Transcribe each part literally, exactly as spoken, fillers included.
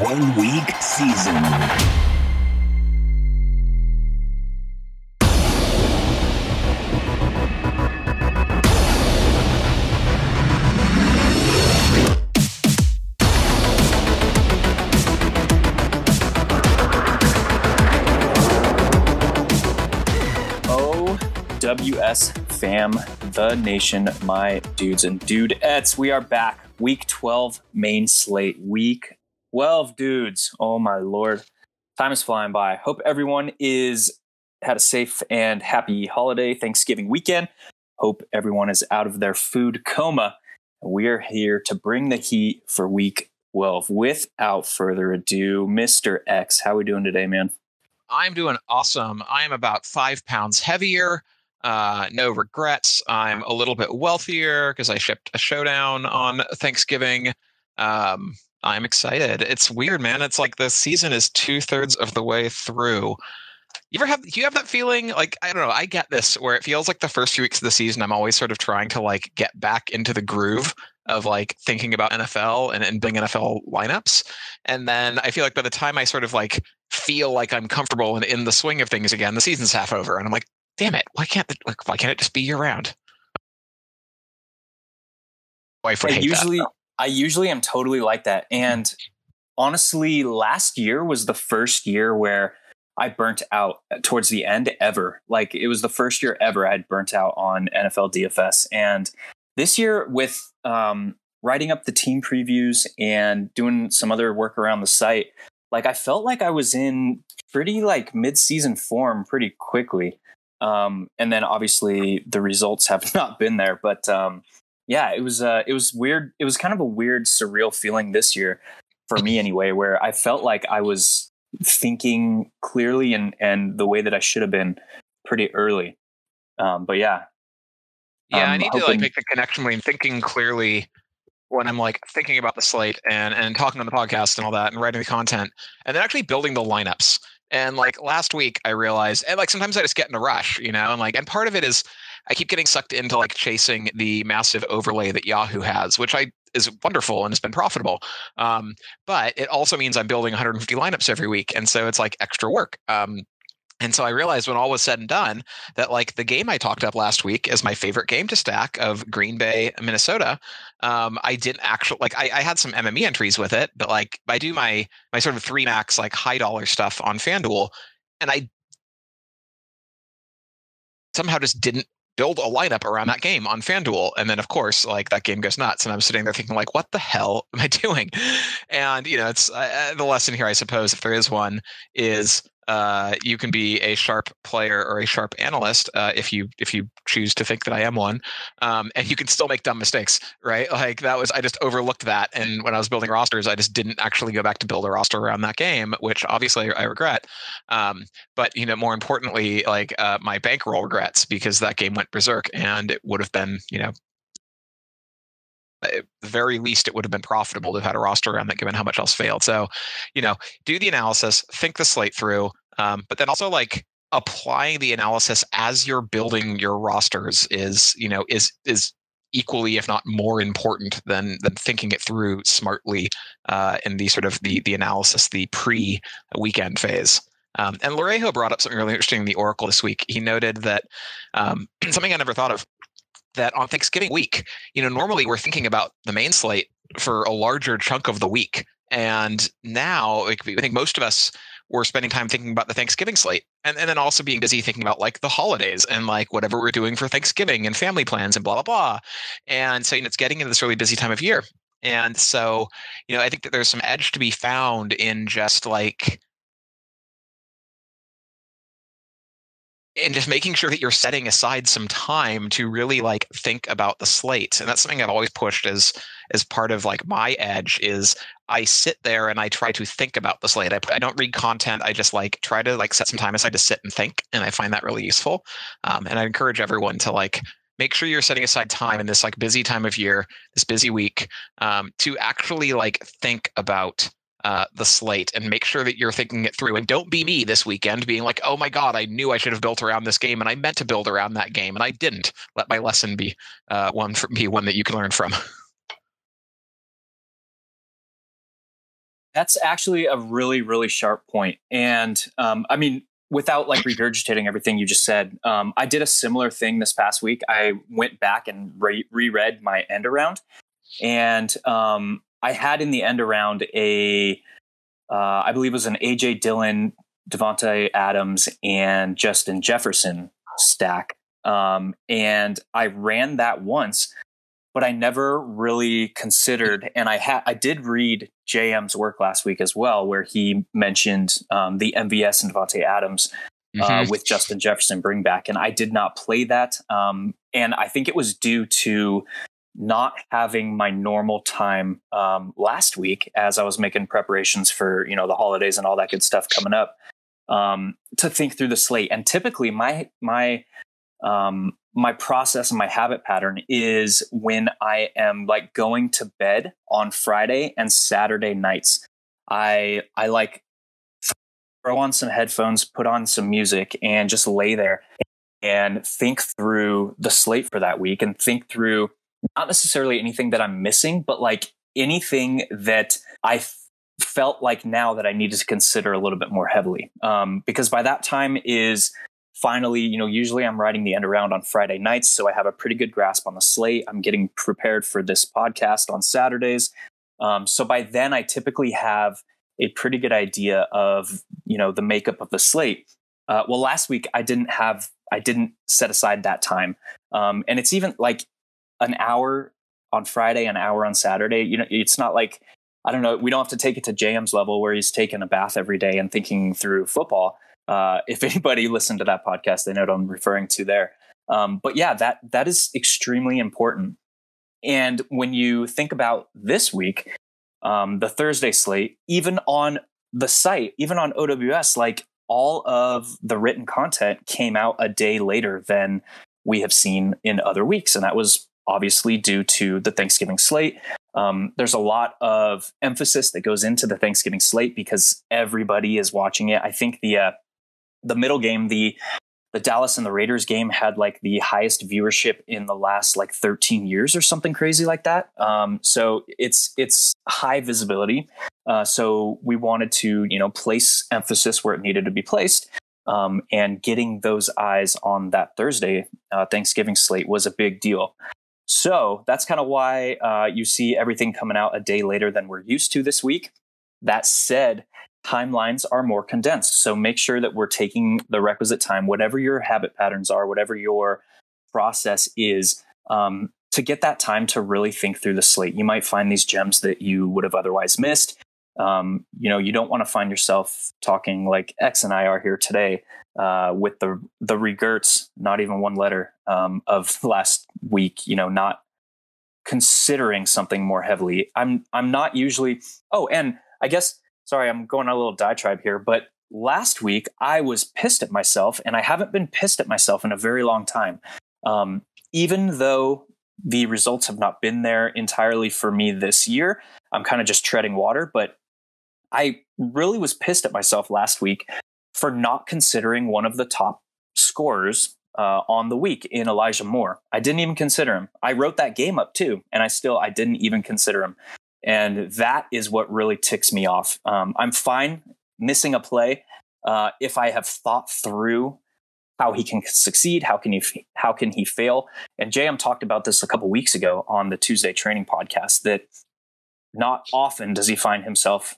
One Week Season. O W S fam, the nation, my dudes and dudettes. We are back. Week twelve main slate. Week twelve dudes. Oh my Lord. Time is flying by. Hope everyone is had a safe and happy holiday Thanksgiving weekend. Hope everyone is out of their food coma. We're here to bring the heat for week twelve. Without further ado, Mister X, how are we doing today, man? I'm doing awesome. I am about five pounds heavier. Uh, no regrets. I'm a little bit wealthier because I shipped a showdown on Thanksgiving. Um, I'm excited. It's weird, man. It's like the season is two thirds of the way through. You ever have, you have that feeling? Like, I don't know. I get this where it feels like the first few weeks of the season, I'm always sort of trying to like get back into the groove of like thinking about N F L and, and building N F L lineups. And then I feel like by the time I sort of like feel like I'm comfortable and in the swing of things again, the season's half over. And I'm like, damn it. Why can't it, like, why can't it just be year round? My wife would hate usually, that, though. I usually am totally like that. And honestly, last year was the first year where I burnt out towards the end ever. Like it was the first year ever I had burnt out on N F L D F S. And this year with um, writing up the team previews and doing some other work around the site, like I felt like I was in pretty like mid-season form pretty quickly. Um, and then obviously the results have not been there, but um, yeah, it was uh, it was weird. It was kind of a weird, surreal feeling this year for me anyway, where I felt like I was thinking clearly and, and the way that I should have been pretty early. Um, but yeah. Yeah, um, I need hoping- to like make the connection between thinking clearly when I'm like thinking about the slate and, and talking on the podcast and all that and writing the content and then actually building the lineups. And like last week I realized, and like sometimes I just get in a rush, you know, and like, and part of it is I keep getting sucked into like chasing the massive overlay that Yahoo has, which I is wonderful and has been profitable. Um, but it also means I'm building one hundred fifty lineups every week. And so it's like extra work. Um, and so I realized when all was said and done that like the game I talked up last week as my favorite game to stack of Green Bay, Minnesota, um, I didn't actually like I, I had some M M E entries with it, but like I do my my sort of three max like high dollar stuff on FanDuel. And I somehow just didn't build a lineup around that game on FanDuel. And then of course, like that game goes nuts and I'm sitting there thinking like, what the hell am I doing? And, you know, it's uh, the lesson here, I suppose, if there is one is uh, you can be a sharp player or a sharp analyst uh, if you if you choose to think that I am one. Um, and you can still make dumb mistakes, right? Like that was, I just overlooked that. And when I was building rosters, I just didn't actually go back to build a roster around that game, which obviously I regret. Um, but, you know, more importantly, like uh, my bankroll regrets because that game went berserk and it would have been, you know, at the very least, it would have been profitable to have had a roster around that given how much else failed. So, you know, do the analysis, think the slate through, um, but then also like applying the analysis as you're building your rosters is, you know, is is equally, if not more important than than thinking it through smartly uh, in the sort of the the analysis, the pre-weekend phase. Um, and Larejo brought up something really interesting in the Oracle this week. He noted that um, something I never thought of, that on Thanksgiving week, you know, normally we're thinking about the main slate for a larger chunk of the week. And now I think most of us were spending time thinking about the Thanksgiving slate and, and then also being busy thinking about like the holidays and like whatever we're doing for Thanksgiving and family plans and blah, blah, blah. And so, you know, it's getting into this really busy time of year. And so, you know, I think that there's some edge to be found in just like, and just making sure that you're setting aside some time to really like think about the slate. And that's something I've always pushed as, as part of like my edge is I sit there and I try to think about the slate. I, I don't read content. I just like try to like set some time aside to sit and think. And I find that really useful. Um, and I encourage everyone to like make sure you're setting aside time in this like busy time of year, this busy week, um, to actually like think about Uh, the slate and make sure that you're thinking it through. And don't be me this weekend being like, oh my God, I knew I should have built around this game and I meant to build around that game and I didn't. Let my lesson be uh, one for, be one that you can learn from. That's actually a really, really sharp point. And um, I mean, without like regurgitating everything you just said, um, I did a similar thing this past week. I went back and re- reread my end around, and um, I had in the end around a, uh, I believe it was an A J Dillon, Devontae Adams, and Justin Jefferson stack. Um, and I ran that once, but I never really considered. And I had, I did read J M's work last week as well, where he mentioned um, the M V S and Devontae Adams uh, mm-hmm. with Justin Jefferson bring back. And I did not play that. Um, and I think it was due to not having my normal time um, last week as I was making preparations for, you know, the holidays and all that good stuff coming up, um, to think through the slate. And typically my, my, um, my process and my habit pattern is when I am like going to bed on Friday and Saturday nights, I, I like throw on some headphones, put on some music, and just lay there and think through the slate for that week, and think through not necessarily anything that I'm missing, but like anything that I f- felt like now that I needed to consider a little bit more heavily. Um, because by that time is finally, you know, usually I'm writing the end around on Friday nights, so I have a pretty good grasp on the slate. I'm getting prepared for this podcast on Saturdays. Um, so by then I typically have a pretty good idea of, you know, the makeup of the slate. Uh, well, last week I didn't have, I didn't set aside that time. Um, and it's even like, an hour on Friday, an hour on Saturday. You know, it's not like, I don't know, we don't have to take it to J M's level where he's taking a bath every day and thinking through football. Uh, if anybody listened to that podcast, they know what I'm referring to there. Um, but yeah, that, that is extremely important. And when you think about this week, um, the Thursday slate, even on the site, even on O W S, like all of the written content came out a day later than we have seen in other weeks. And that was obviously due to the Thanksgiving slate. Um, there's a lot of emphasis that goes into the Thanksgiving slate because everybody is watching it. I think the uh, the middle game, the the Dallas and the Raiders game, had like the highest viewership in the last like thirteen years or something crazy like that. Um, so it's it's high visibility. Uh, so we wanted to, you know, place emphasis where it needed to be placed. Um, and getting those eyes on that Thursday uh, Thanksgiving slate was a big deal. So that's kind of why uh, you see everything coming out a day later than we're used to this week. That said, timelines are more condensed. So make sure that we're taking the requisite time, whatever your habit patterns are, whatever your process is, um, to get that time to really think through the slate. You might find these gems that you would have otherwise missed. Um, you know, you don't want to find yourself talking like X and I are here today uh, with the the regerts, not even one letter um, of last week. You know, not considering something more heavily. I'm I'm not usually. Oh, and I guess sorry, I'm going on a little diatribe here. But last week I was pissed at myself, and I haven't been pissed at myself in a very long time. Um, even though the results have not been there entirely for me this year, I'm kind of just treading water, but I really was pissed at myself last week for not considering one of the top scorers uh, on the week in Elijah Moore. I didn't even consider him. I wrote that game up too, and I still, I didn't even consider him. And that is what really ticks me off. Um, I'm fine missing a play uh, if I have thought through how he can succeed, how can he, how can he fail. And J M talked about this a couple weeks ago on the Tuesday training podcast, that not often does he find himself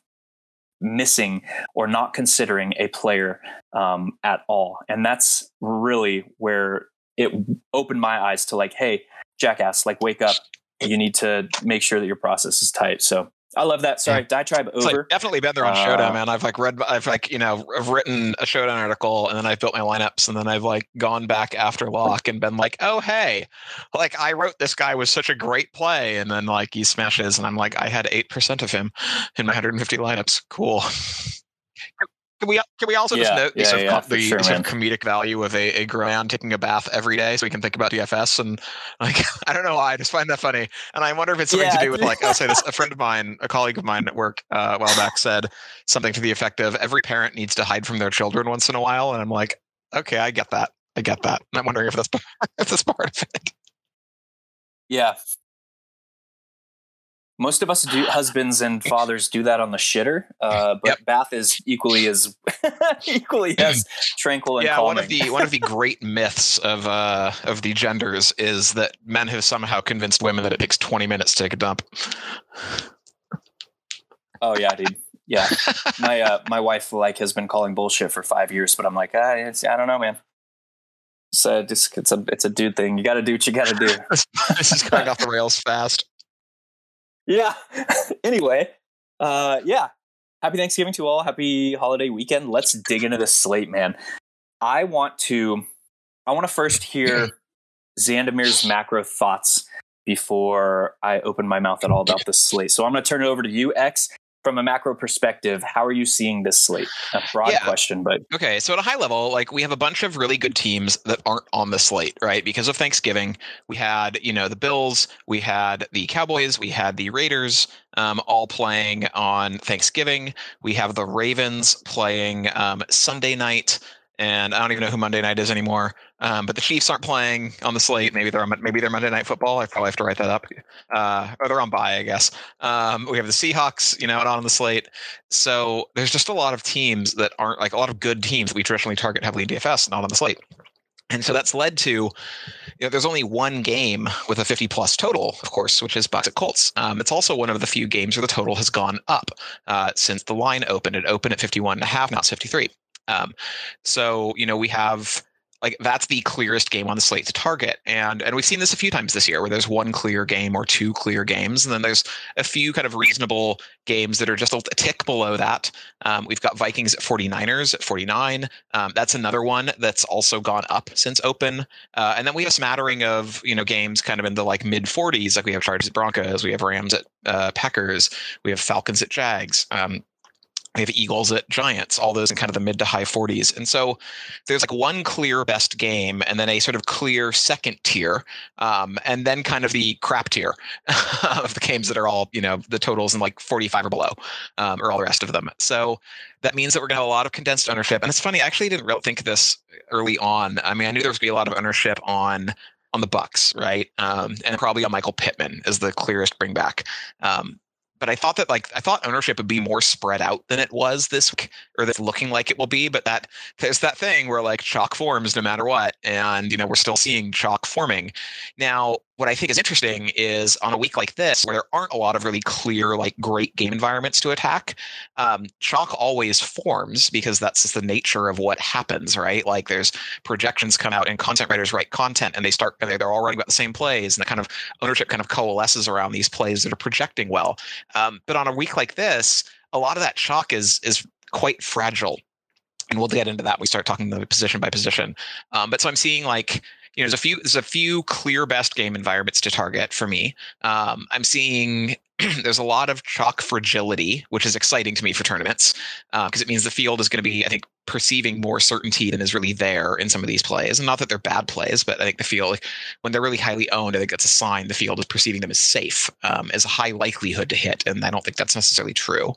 missing or not considering a player um, at all. And that's really where it opened my eyes to like, hey, jackass, like wake up. You need to make sure that your process is tight. So I love that. Sorry, yeah. Diatribe over. It's like definitely been there on uh, Showdown, man. I've like read, I've like, you know, I've written a Showdown article, and then I've built my lineups, and then I've like gone back after lock and been like, oh, hey, like I wrote this guy was such a great play. And then like he smashes, and I'm like, I had eight percent of him in my one hundred fifty lineups. Cool. Can we can we also yeah, just note yeah, sort of yeah, the sure, sort of comedic value of a, a grown man taking a bath every day, so we can think about D F S? And like, I don't know why, I just find that funny. And I wonder if it's something yeah. to do with like, I'll say this, a friend of mine, a colleague of mine at work uh, a while back said something to the effect of every parent needs to hide from their children once in a while. And I'm like, okay, I get that. I get that. And I'm wondering if that's, if that's part of it. Yeah. Most of us do, husbands and fathers do that on the shitter, uh, but yep. Bath is equally as equally as tranquil and yeah, calming. One of the one of the great myths of uh, of the genders is that men have somehow convinced women that it takes twenty minutes to take a dump. Oh yeah, dude. Yeah, my uh, my wife like has been calling bullshit for five years, but I'm like, ah, it's, I don't know, man. So just it's a it's a dude thing. You got to do what you got to do. This is going off the rails fast. Yeah. Anyway, uh, yeah. Happy Thanksgiving to all. Happy holiday weekend. Let's dig into this slate, man. I want to, I want to first hear Xandamere's macro thoughts before I open my mouth at all about this slate. So I'm going to turn it over to you, X. From a macro perspective, how are you seeing this slate? A broad yeah. question, but... Okay, so at a high level, like, we have a bunch of really good teams that aren't on the slate, right? Because of Thanksgiving, we had, you know, the Bills, we had the Cowboys, we had the Raiders, um, all playing on Thanksgiving. We have the Ravens playing um, Sunday night, and I don't even know who Monday night is anymore. Um, but the Chiefs aren't playing on the slate. Maybe they're on, maybe they're Monday Night Football. I probably have to write that up. Uh, or they're on bye, I guess. Um, we have the Seahawks, you know, not on the slate. So there's just a lot of teams that aren't, like, a lot of good teams that we traditionally target heavily in D F S, not on the slate. And so that's led to, you know, there's only one game with a fifty plus total, of course, which is Bucks at Colts. Um, it's also one of the few games where the total has gone up uh, since the line opened. It opened at fifty-one and a half, now it's fifty-three. Um, so, you know, we have... Like, that's the clearest game on the slate to target. And and we've seen this a few times this year where there's one clear game or two clear games. And then there's a few kind of reasonable games that are just a tick below that. Um, we've got Vikings at forty-niners at forty-nine. Um, that's another one that's also gone up since open. Uh, and then we have a smattering of, you know, games kind of in the, like, mid forties. Like, we have Chargers at Broncos. We have Rams at uh, Packers. We have Falcons at Jags. Um We have Eagles at Giants, all those in kind of the mid to high forties. And so there's like one clear best game and then a sort of clear second tier, um, and then kind of the crap tier of the games that are all, you know, the totals in like forty-five or below, um, or all the rest of them. So that means that we're going to have a lot of condensed ownership. And it's funny, I actually didn't really think this early on. I mean, I knew there was going to be a lot of ownership on on the Bucks, right? Um, and probably on Michael Pittman as the clearest bring back. Um But I thought that, like, I thought ownership would be more spread out than it was this week, or that's looking like it will be. But that there's that thing where, like, chalk forms no matter what. And, you know, we're still seeing chalk forming. Now, what I think is interesting is on a week like this, where there aren't a lot of really clear, like, great game environments to attack, um, chalk always forms because that's just the nature of what happens, right? Like, there's projections come out and content writers write content and they start, and they're all writing about the same plays, and the kind of ownership kind of coalesces around these plays that are projecting well. Um, but on a week like this, a lot of that chalk is is quite fragile. And we'll get into that when we start talking the position by position. Um, but so I'm seeing, like, you know, there's a few there's a few clear best game environments to target for me. Um, I'm seeing there's a lot of chalk fragility, which is exciting to me for tournaments because uh, it means the field is going to be, I think, perceiving more certainty than is really there in some of these plays. And not that they're bad plays, but I think the field, like, when they're really highly owned, I think that's a sign the field is perceiving them as safe, um, as a high likelihood to hit. And I don't think that's necessarily true.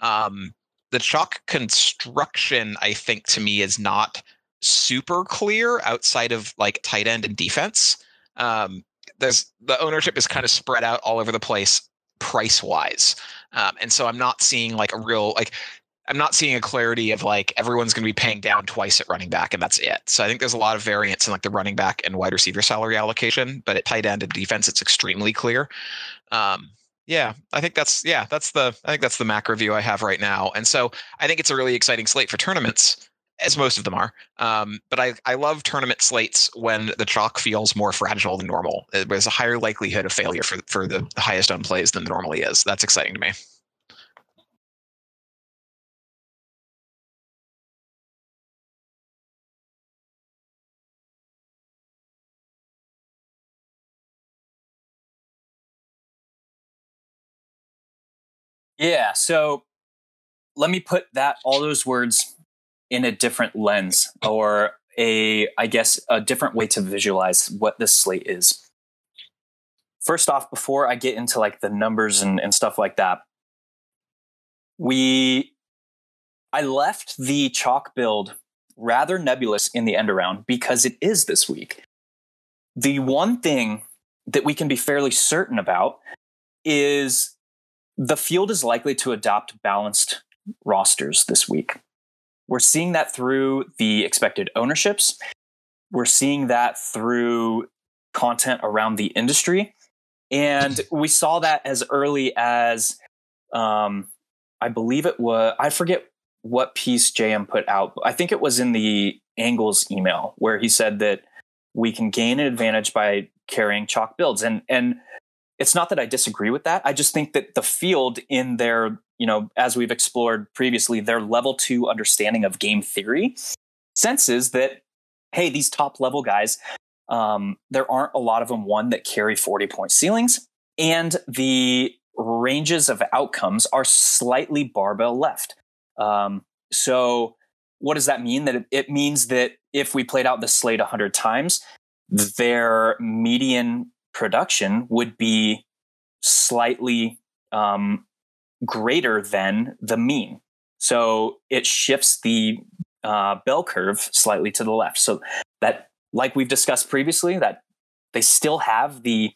Um, the chalk construction, I think, to me is not super clear outside of, like, tight end and defense. Um, there's the ownership is kind of spread out all over the place price wise. Um, and so I'm not seeing like a real, like, I'm not seeing a clarity of like everyone's going to be paying down twice at running back and that's it. So I think there's a lot of variance in like the running back and wide receiver salary allocation, but at tight end and defense, it's extremely clear. Um, Yeah, I think that's yeah, that's the I think that's the macro view I have right now. And so I think it's a really exciting slate for tournaments, as most of them are. Um, but I, I love tournament slates when the chalk feels more fragile than normal. There's a higher likelihood of failure for for the highest owned plays than normally is. That's exciting to me. Yeah, so let me put that all those words in a different lens, or a, I guess, a different way to visualize what this slate is. First off, before I get into like the numbers and, and stuff like that, we, I left the chalk build rather nebulous in the end around because it is this week. The one thing that we can be fairly certain about is the field is likely to adopt balanced rosters this week. We're seeing that through the expected ownerships. We're seeing that through content around the industry. And we saw that as early as, um, I believe it was, I forget what piece J M put out. I think it was in the Angles email where he said that we can gain an advantage by carrying chalk builds. And, and it's not that I disagree with that. I just think that the field in their, you know, as we've explored previously, their level two understanding of game theory senses that, hey, these top level guys, um, there aren't a lot of them, one, that carry forty point ceilings, and the ranges of outcomes are slightly barbell left. Um, so what does that mean? That it means that if we played out the slate a hundred times, their median production would be slightly um, greater than the mean. So it shifts the uh, bell curve slightly to the left. So that, like we've discussed previously, that they still have the,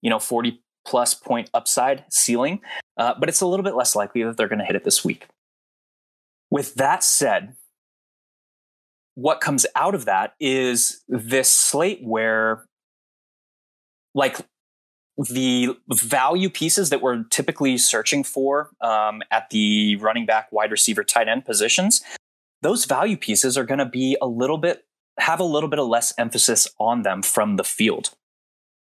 you know, forty plus point upside ceiling, uh, but it's a little bit less likely that they're going to hit it this week. With that said, what comes out of that is this slate where, like, the value pieces that we're typically searching for um, at the running back, wide receiver, tight end positions, those value pieces are going to be a little bit, have a little bit of less emphasis on them from the field.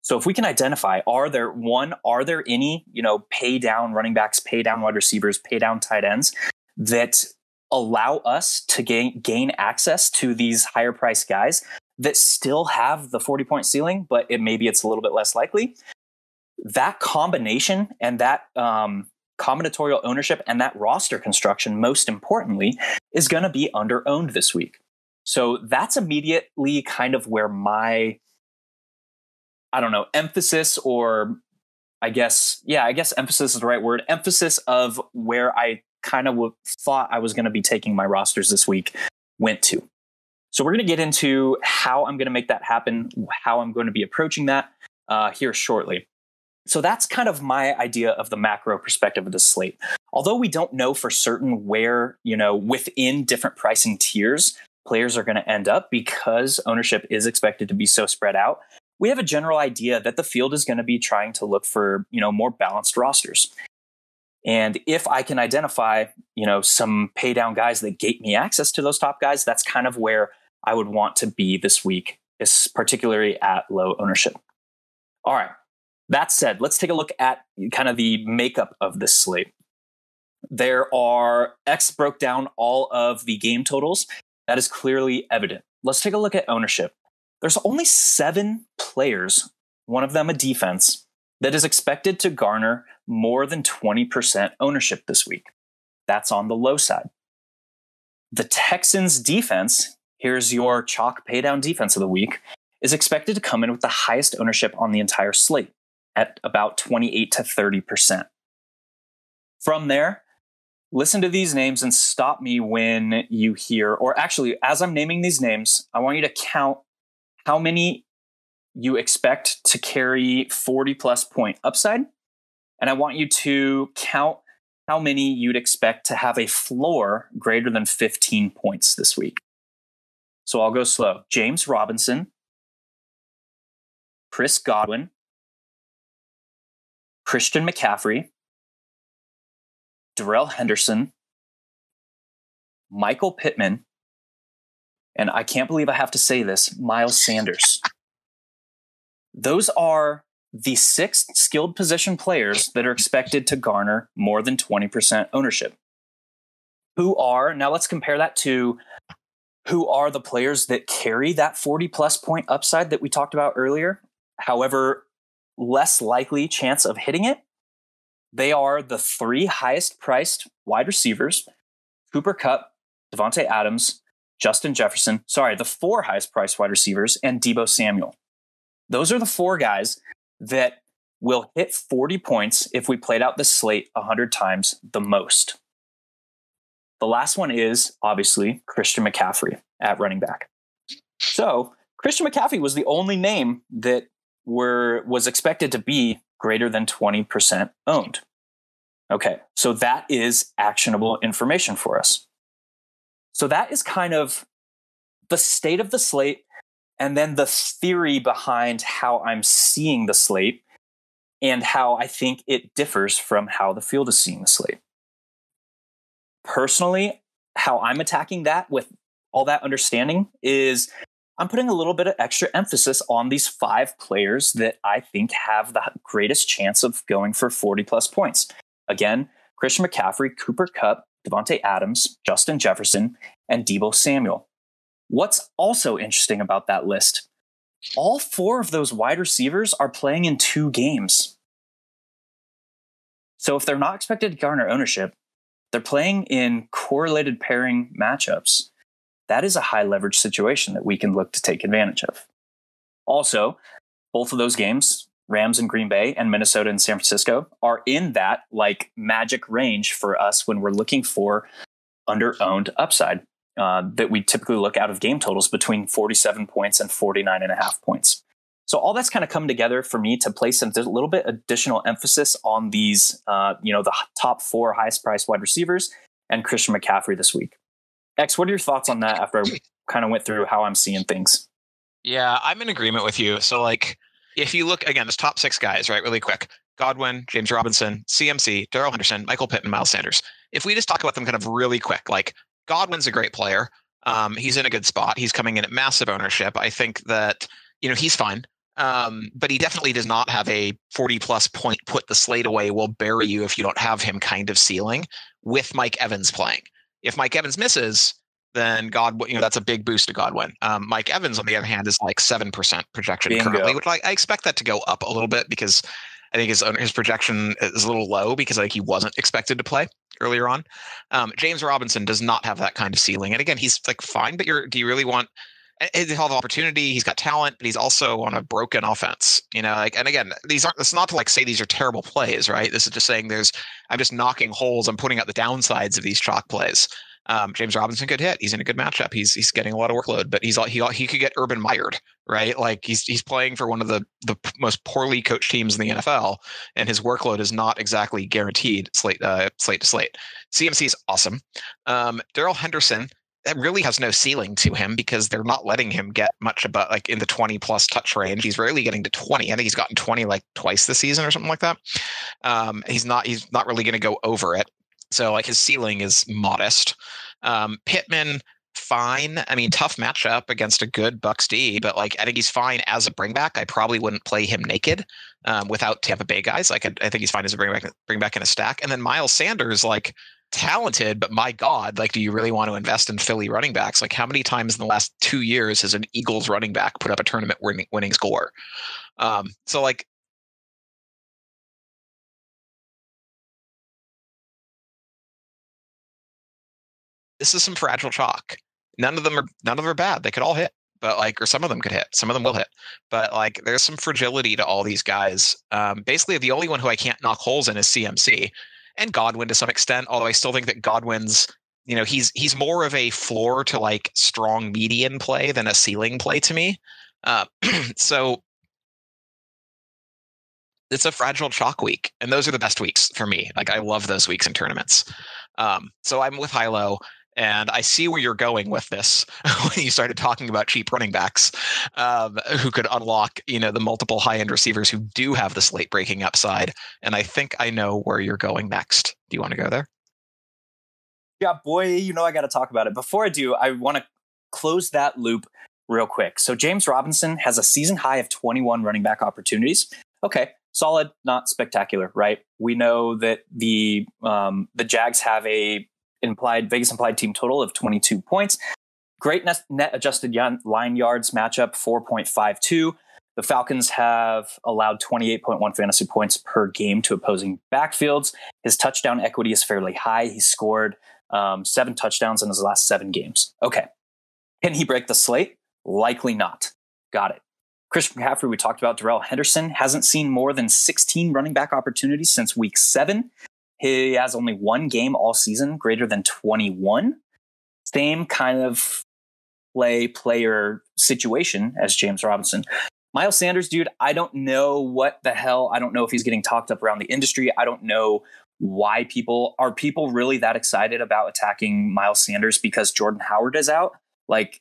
So if we can identify, are there one, are there any, you know, pay down running backs, pay down wide receivers, pay down tight ends that allow us to gain, gain access to these higher price guys that still have the forty point ceiling, but it maybe it's a little bit less likely. That combination and that um, combinatorial ownership and that roster construction, most importantly, is going to be under owned this week. So that's immediately kind of where my, I don't know, emphasis or I guess, yeah, I guess emphasis is the right word. Emphasis of where I kind of thought I was going to be taking my rosters this week went to. So we're going to get into how I'm going to make that happen, how I'm going to be approaching that uh, here shortly. So that's kind of my idea of the macro perspective of the slate. Although we don't know for certain where, you know, within different pricing tiers, players are going to end up because ownership is expected to be so spread out. We have a general idea that the field is going to be trying to look for, you know, more balanced rosters. And if I can identify, you know, some pay down guys that gate me access to those top guys, that's kind of where I would want to be this week, is particularly at low ownership. All right. That said, let's take a look at kind of the makeup of this slate. There are X broke down all of the game totals. That is clearly evident. Let's take a look at ownership. There's only seven players, one of them a defense, that is expected to garner more than twenty percent ownership this week. That's on the low side. The Texans defense, here's your chalk paydown defense of the week, is expected to come in with the highest ownership on the entire slate at about twenty-eight to thirty percent. From there, listen to these names and stop me when you hear, or actually, as I'm naming these names, I want you to count how many you expect to carry forty plus point upside. And I want you to count how many you'd expect to have a floor greater than fifteen points this week. So I'll go slow. James Robinson, Chris Godwin, Christian McCaffrey, Darrell Henderson, Michael Pittman, and I can't believe I have to say this, Miles Sanders. Those are the six skilled position players that are expected to garner more than twenty percent ownership. Who are, now let's compare that to who are the players that carry that forty plus point upside that we talked about earlier, however, less likely chance of hitting it. They are the three highest priced wide receivers, Cooper Kupp, Devontae Adams, Justin Jefferson, sorry, the four highest priced wide receivers, and Deebo Samuel. Those are the four guys that will hit forty points if we played out the slate one hundred times the most. The last one is, obviously, Christian McCaffrey at running back. So Christian McCaffrey was the only name that were was expected to be greater than twenty percent owned. Okay, so that is actionable information for us. So that is kind of the state of the slate and then the theory behind how I'm seeing the slate and how I think it differs from how the field is seeing the slate. Personally, how I'm attacking that with all that understanding is I'm putting a little bit of extra emphasis on these five players that I think have the greatest chance of going for forty plus points. Again, Christian McCaffrey, Cooper Kupp, Devontae Adams, Justin Jefferson, and Deebo Samuel. What's also interesting about that list, all four of those wide receivers are playing in two games. So if they're not expected to garner ownership, they're playing in correlated pairing matchups. That is a high leverage situation that we can look to take advantage of. Also, both of those games, Rams and Green Bay and Minnesota and San Francisco, are in that like magic range for us when we're looking for under-owned upside uh, that we typically look out of game totals between forty-seven points and forty-nine and a half points. So all that's kind of come together for me to place a little bit additional emphasis on these, uh, you know, the top four highest priced wide receivers and Christian McCaffrey this week. X, what are your thoughts on that after I kind of went through how I'm seeing things? Yeah, I'm in agreement with you. So like, if you look, again, this top six guys, right, really quick, Godwin, James Robinson, C M C, Darrell Henderson, Michael Pittman, Miles Sanders. If we just talk about them kind of really quick, like Godwin's a great player. Um, he's in a good spot. He's coming in at massive ownership. I think that, you know, he's fine, um, but he definitely does not have a forty plus point, put the slate away, will bury you if you don't have him kind of ceiling with Mike Evans playing. If Mike Evans misses, then Godwin, you know, that's a big boost to Godwin. Um, Mike Evans, on the other hand, is like seven percent projection Bingo. currently, which I, I expect that to go up a little bit because I think his his projection is a little low because I think he wasn't expected to play earlier on. Um, James Robinson does not have that kind of ceiling. And again, he's like fine, but you're, do you really want his health opportunity? He's got talent, but he's also on a broken offense, you know, like, and again, these aren't, it's not to like say these are terrible plays, right? This is just saying there's, I'm just knocking holes. I'm putting out the downsides of these chalk plays. Um, James Robinson could hit. He's in a good matchup. He's he's getting a lot of workload, but he's he he could get Urban Meyered, right? Like he's he's playing for one of the the most poorly coached teams in the N F L, and his workload is not exactly guaranteed slate uh, slate to slate. C M C is awesome. Um, Darrell Henderson, that really has no ceiling to him because they're not letting him get much above like in the twenty plus touch range. He's rarely getting to twenty. I think he's gotten twenty like twice this season or something like that. Um, he's not he's not really going to go over it. So like his ceiling is modest. Um, Pittman, fine. I mean, tough matchup against a good Bucks D, but like I think he's fine as a bring back. I probably wouldn't play him naked um, without Tampa Bay guys. Like I, I think he's fine as a bring back, bring back in a stack. And then Miles Sanders, like talented, but my God, like do you really want to invest in Philly running backs? Like how many times in the last two years has an Eagles running back put up a tournament winning, winning score? Um, so like. This is some fragile chalk. None of them are none of them are bad. They could all hit, but like, or some of them could hit. Some of them will hit, but like, there's some fragility to all these guys. Um, basically, the only one who I can't knock holes in is C M C and Godwin to some extent. Although I still think that Godwin's, you know, he's he's more of a floor to like strong median play than a ceiling play to me. Uh, so it's a fragile chalk week, and those are the best weeks for me. Like, I love those weeks in tournaments. Um, so I'm with Hilo. And I see where you're going with this when you started talking about cheap running backs um, who could unlock, you know, the multiple high-end receivers who do have the slate-breaking upside. And I think I know where you're going next. Do you want to go there? Yeah, boy, you know I got to talk about it. Before I do, I want to close that loop real quick. So James Robinson has a season high of twenty-one running back opportunities. Okay, solid, not spectacular, right? We know that the um, the Jags have a implied Vegas implied team total of twenty-two points. Great net, net adjusted line yards matchup, four point five two. The Falcons have allowed twenty-eight point one fantasy points per game to opposing backfields. His touchdown equity is fairly high. He scored um, seven touchdowns in his last seven games. Okay. Can he break the slate? Likely not. Got it. Christian McCaffrey, we talked about. Darrell Henderson hasn't seen more than sixteen running back opportunities since week seven. He has only one game all season greater than twenty-one. Same kind of play player situation as James Robinson. Miles Sanders, dude, I don't know what the hell. I don't know if he's getting talked up around the industry. I don't know why people are people really that excited about attacking Miles Sanders because Jordan Howard is out? Like,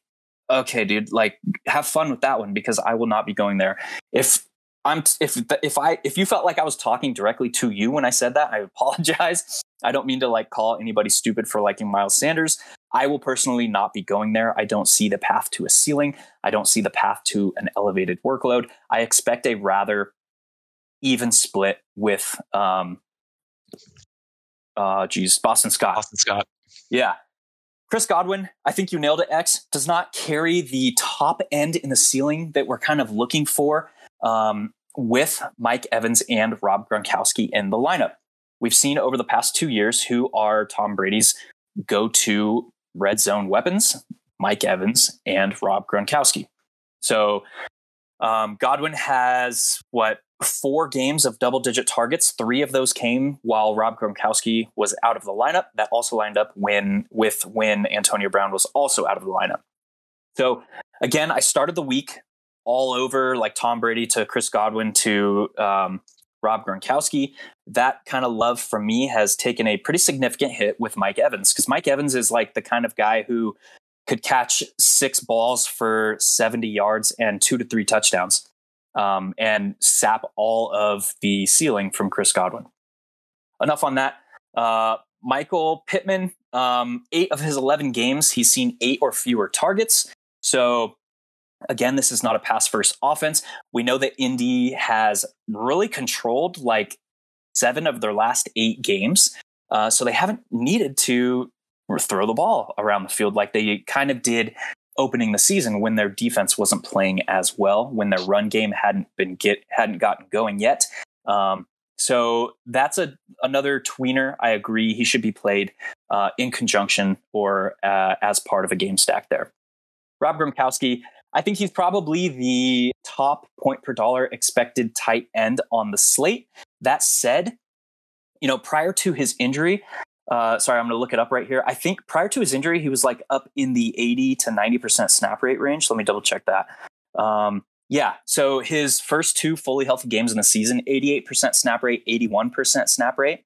okay, dude, like have fun with that one, because I will not be going there. If I'm, if, if I, if you felt like I was talking directly to you when I said that, I apologize. I don't mean to like call anybody stupid for liking Miles Sanders. I will personally not be going there. I don't see the path to a ceiling. I don't see the path to an elevated workload. I expect a rather even split with, um, uh, geez, Boston Scott. Boston Scott. Yeah. Chris Godwin, I think you nailed it, X, does not carry the top end in the ceiling that we're kind of looking for um, with Mike Evans and Rob Gronkowski in the lineup. We've seen over the past two years who are Tom Brady's go-to red zone weapons, Mike Evans and Rob Gronkowski. So um, Godwin has, what, four games of double-digit targets. Three of those came while Rob Gronkowski was out of the lineup. That also lined up when with when Antonio Brown was also out of the lineup. So again, I started the week all over, like Tom Brady to Chris Godwin to um, Rob Gronkowski. That kind of love from me has taken a pretty significant hit with Mike Evans, because Mike Evans is like the kind of guy who could catch six balls for seventy yards and two to three touchdowns. Um, and sap all of the ceiling from Chris Godwin. Enough on that. Uh, Michael Pittman, um, eight of his eleven games, he's seen eight or fewer targets. So again, this is not a pass first offense. We know that Indy has really controlled like seven of their last eight games. Uh, so they haven't needed to throw the ball around the field like they kind of did opening the season when their defense wasn't playing as well, when their run game hadn't been get hadn't gotten going yet. Um, so that's a another tweener. I agree. He should be played uh, in conjunction or uh, as part of a game stack there. Rob Gronkowski, I think he's probably the top point per dollar expected tight end on the slate. That said, you know, prior to his injury, Uh, sorry, I'm going to look it up right here. I think prior to his injury, he was like up in the eighty to ninety percent snap rate range. Let me double check that. Um, yeah. So his first two fully healthy games in the season, eighty-eight percent snap rate, eighty-one percent snap rate.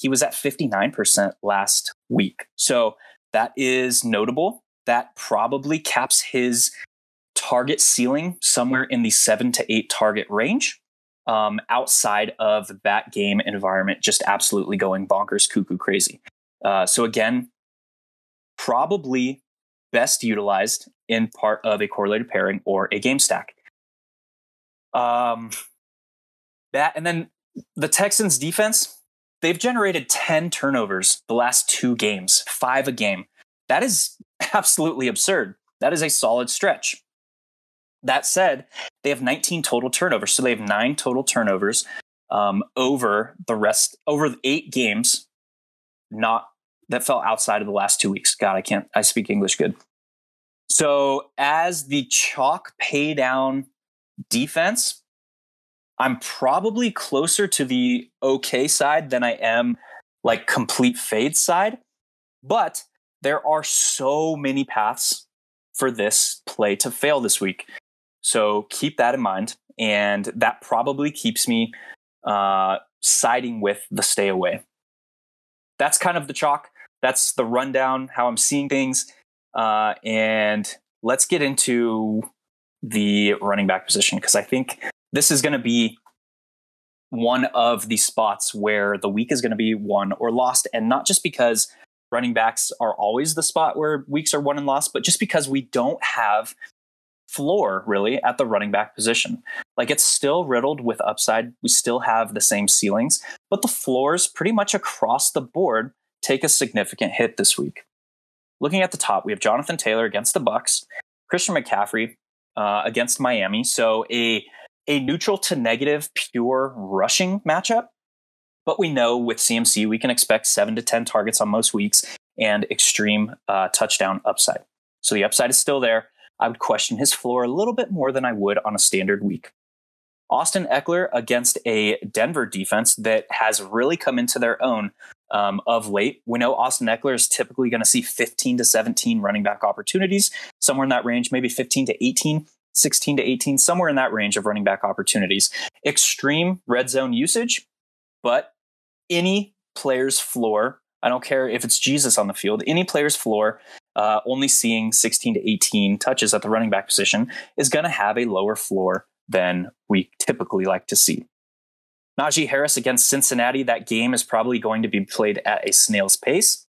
He was at fifty-nine percent last week. So that is notable. That probably caps his target ceiling somewhere in the seven to eight target range. Um, outside of that game environment, just absolutely going bonkers, cuckoo crazy. Uh, so again, probably best utilized in part of a correlated pairing or a game stack. Um, that and then the Texans defense, they've generated ten turnovers the last two games, five a game. That is absolutely absurd. That is a solid stretch. That said, they have nineteen total turnovers. So they have nine total turnovers um, over the rest, over the eight games not that fell outside of the last two weeks. God, I can't, I speak English good. So as the chalk pay down defense, I'm probably closer to the okay side than I am like complete fade side. But there are so many paths for this play to fail this week. So keep that in mind, and that probably keeps me uh, siding with the stay away. That's kind of the chalk. That's the rundown, how I'm seeing things. Uh, and let's get into the running back position, because I think this is going to be one of the spots where the week is going to be won or lost, and not just because running backs are always the spot where weeks are won and lost, but just because we don't have floor really at the running back position. Like, it's still riddled with upside. We still have the same ceilings, but the floors pretty much across the board take a significant hit this week. Looking at the top, we have Jonathan Taylor against the Bucks, Christian McCaffrey uh, against Miami. So a a neutral to negative pure rushing matchup, but we know with C M C we can expect seven to ten targets on most weeks and extreme uh, touchdown upside. So the upside is still there. I would question his floor a little bit more than I would on a standard week. Austin Eckler against a Denver defense that has really come into their own um, of late. We know Austin Eckler is typically going to see fifteen to seventeen running back opportunities, somewhere in that range, maybe fifteen to eighteen, sixteen to eighteen, somewhere in that range of running back opportunities. Extreme red zone usage, but any player's floor. I don't care if it's Jesus on the field, any player's floor, uh, only seeing sixteen to eighteen touches at the running back position is going to have a lower floor than we typically like to see. Najee Harris against Cincinnati, that game is probably going to be played at a snail's pace.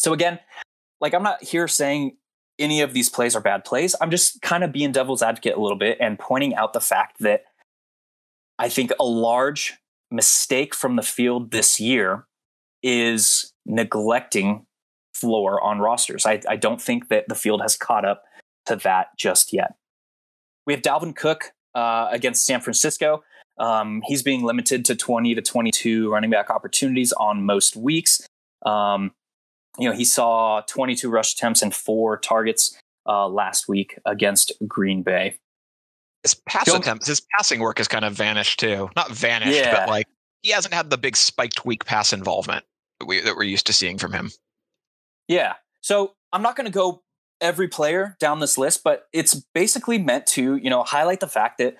So again, like I'm not here saying any of these plays are bad plays. I'm just kind of being devil's advocate a little bit and pointing out the fact that I think a large mistake from the field this year is neglecting floor on rosters. I, I don't think that the field has caught up to that just yet. We have Dalvin Cook uh, against San Francisco. Um, he's being limited to twenty to twenty-two running back opportunities on most weeks. Um, you know, he saw twenty-two rush attempts and four targets uh, last week against Green Bay. His pass attempts, his passing work has kind of vanished too. Not vanished, yeah. but like he hasn't had the big spiked week pass involvement that, we, that we're used to seeing from him. Yeah. So I'm not going to go every player down this list, but it's basically meant to, you know, highlight the fact that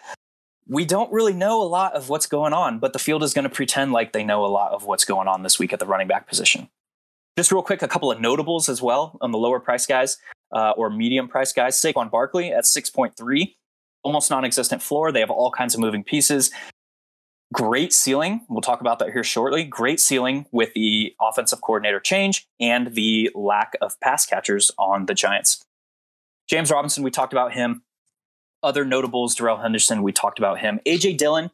we don't really know a lot of what's going on, but the field is going to pretend like they know a lot of what's going on this week at the running back position. Just real quick, a couple of notables as well on the lower price guys uh, or medium price guys. Saquon Barkley at six point three, almost non-existent floor. They have all kinds of moving pieces. Great ceiling. We'll talk about that here shortly. Great ceiling with the offensive coordinator change and the lack of pass catchers on the Giants. James Robinson, we talked about him. Other notables, Darrell Henderson, we talked about him. A J Dillon,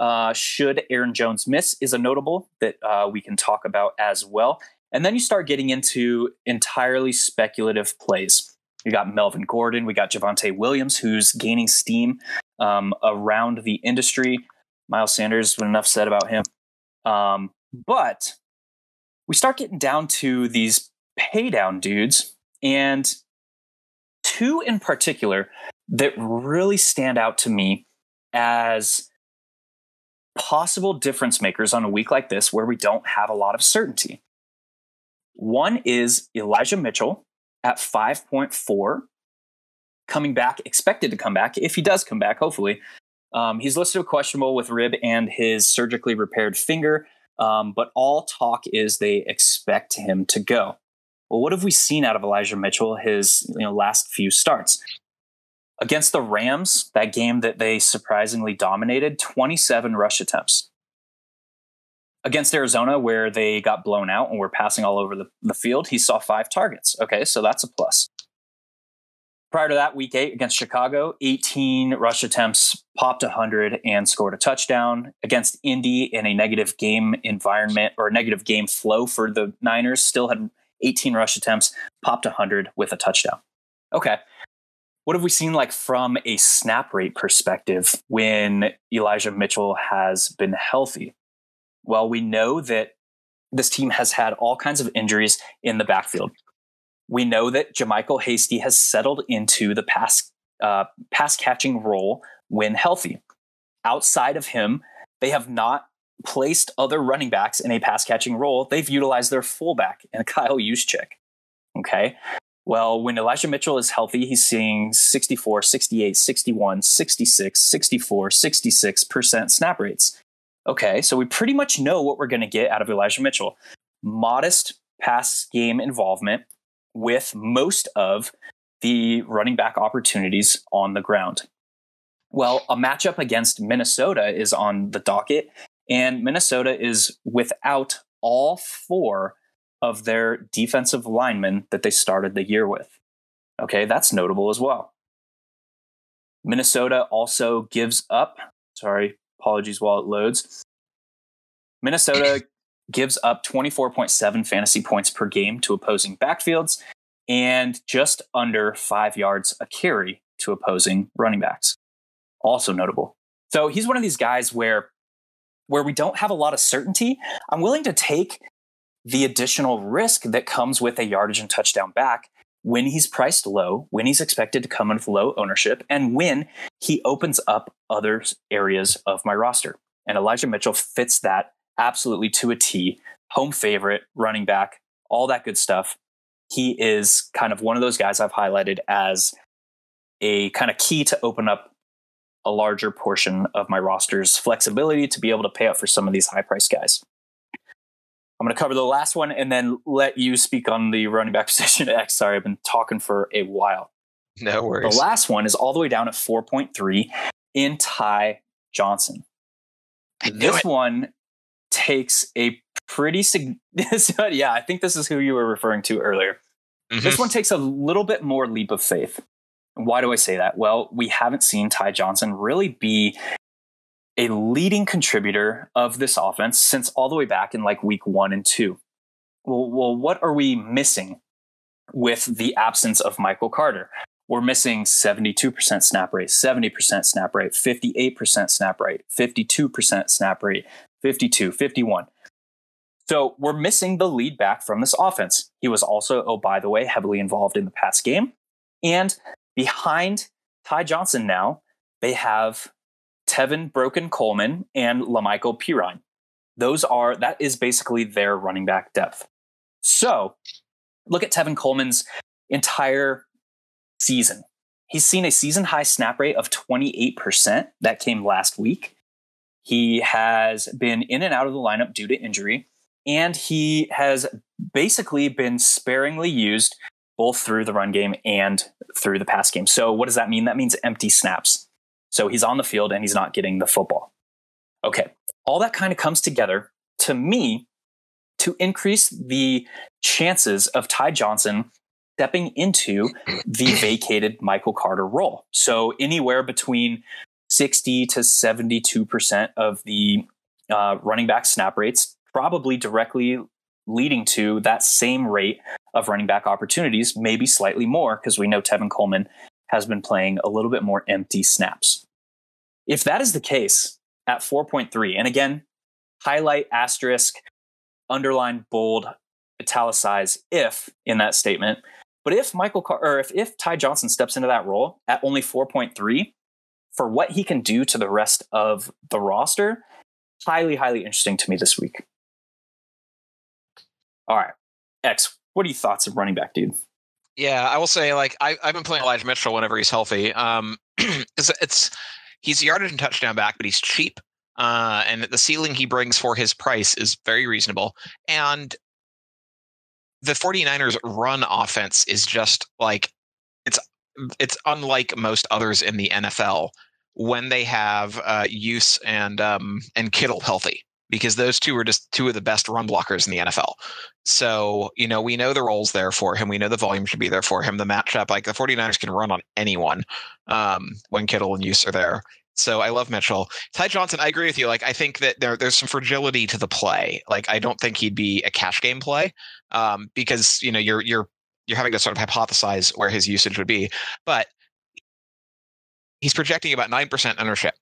uh, should Aaron Jones miss, is a notable that uh, we can talk about as well. And then you start getting into entirely speculative plays. You got Melvin Gordon. We got Javonte Williams, who's gaining steam um, around the industry. Miles Sanders, enough said about him. Um, but we start getting down to these pay down dudes, and two in particular that really stand out to me as possible difference makers on a week like this where we don't have a lot of certainty. One is Elijah Mitchell at five point four, coming back, expected to come back, if he does come back, hopefully. Um, he's listed as questionable with rib and his surgically repaired finger, um, but all talk is they expect him to go. Well, what have we seen out of Elijah Mitchell his you know, last few starts? Against the Rams, that game that they surprisingly dominated, twenty-seven rush attempts. Against Arizona, where they got blown out and were passing all over the, the field, he saw five targets. Okay, so that's a plus. Prior to that, week eight against Chicago, eighteen rush attempts, popped one hundred and scored a touchdown. Against Indy in a negative game environment or negative game flow for the Niners, still had eighteen rush attempts, popped one hundred with a touchdown. Okay. What have we seen like from a snap rate perspective when Elijah Mitchell has been healthy? Well, we know that this team has had all kinds of injuries in the backfield. We know that Jermichael Hasty has settled into the pass uh, pass catching role when healthy. Outside of him, they have not placed other running backs in a pass catching role. They've utilized their fullback and Kyle Juszczyk. Okay. Well, when Elijah Mitchell is healthy, he's seeing sixty-four, sixty-eight, sixty-one, sixty-six, sixty-four, sixty-six percent snap rates. Okay, so we pretty much know what we're going to get out of Elijah Mitchell. Modest pass game involvement with most of the running back opportunities on the ground. Well, a matchup against Minnesota is on the docket, and Minnesota is without all four of their defensive linemen that they started the year with. Okay, that's notable as well. Minnesota also gives up, sorry, apologies while it loads. Minnesota gives up twenty-four point seven fantasy points per game to opposing backfields and just under five yards a carry to opposing running backs. Also notable. So he's one of these guys where, where we don't have a lot of certainty. I'm willing to take the additional risk that comes with a yardage and touchdown back when he's priced low, when he's expected to come in with low ownership, and when he opens up other areas of my roster. And Elijah Mitchell fits that absolutely to a T. Home favorite, running back, all that good stuff. He is kind of one of those guys I've highlighted as a kind of key to open up a larger portion of my roster's flexibility to be able to pay up for some of these high price guys. I'm going to cover the last one and then let you speak on the running back position. Sorry, I've been talking for a while. No worries. The last one is all the way down at four point three in Ty Johnson. This it. one takes a pretty sig- yeah, I think this is who you were referring to earlier. Mm-hmm. This one takes a little bit more leap of faith. Why do I say that? Well, we haven't seen Ty Johnson really be a leading contributor of this offense since all the way back in like week one and two. Well, well, what are we missing with the absence of Michael Carter? We're missing seventy-two percent snap rate, seventy percent snap rate, fifty-eight percent snap rate, fifty-two percent snap rate, fifty-two, fifty-one. So we're missing the lead back from this offense. He was also, oh, by the way, heavily involved in the pass game. And behind Ty Johnson now, they have Tevin Broken Coleman and LaMichael Pirine. Those are, that is basically their running back depth. So look at Tevin Coleman's entire season. He's seen a season high snap rate of twenty-eight percent. That came last week. He has been in and out of the lineup due to injury, and he has basically been sparingly used both through the run game and through the pass game. So what does that mean? That means empty snaps. So he's on the field and he's not getting the football. Okay. All that kind of comes together to me to increase the chances of Ty Johnson stepping into the vacated Michael Carter role. So anywhere between sixty to seventy-two percent of the uh, running back snap rates, probably directly leading to that same rate of running back opportunities, maybe slightly more, because we know Tevin Coleman has been playing a little bit more empty snaps. If that is the case at four point three, and again, highlight, asterisk, underline, bold, italicize if in that statement. But if Michael Car- or if, if Ty Johnson steps into that role at only four point three, for what he can do to the rest of the roster, highly, highly interesting to me this week. All right, X, what are your thoughts of running back, dude? Yeah, I will say, like, I, I've been playing Elijah Mitchell whenever he's healthy. Um, it's, it's He's yardage and touchdown back, but he's cheap. Uh, and the ceiling he brings for his price is very reasonable. And the 49ers run offense is just like, it's it's unlike most others in the N F L when they have uh, Juice and, um, and Kittle healthy, because those two are just two of the best run blockers in the N F L. So, you know, we know the roles there for him. We know the volume should be there for him. The matchup, like the 49ers can run on anyone um, when Kittle and Juice are there. So I love Mitchell. Ty Johnson, I agree with you. Like, I think that there, there's some fragility to the play. Like, I don't think he'd be a cash game play um, because, you know, you're, you're, you're having to sort of hypothesize where his usage would be, but he's projecting about nine percent ownership.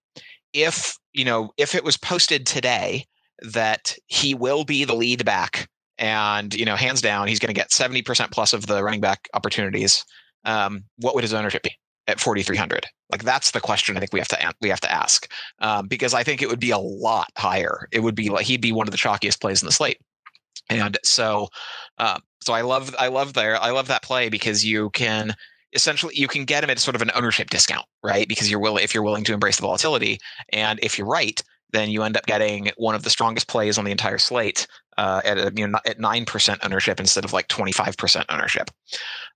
If, you know, if it was posted today that he will be the lead back and, you know, hands down, he's going to get seventy percent plus of the running back opportunities, um, what would his ownership be at forty-three hundred? Like, that's the question I think we have to, we have to ask, um, because I think it would be a lot higher. It would be like, he'd be one of the chalkiest plays in the slate. And so, uh, so I love, I love there. I love that play because you can essentially, you can get him at sort of an ownership discount, right? Because you're willing, if you're willing to embrace the volatility, and if you're right, then you end up getting one of the strongest plays on the entire slate uh, at, a, you know, at nine percent ownership instead of like twenty-five percent ownership.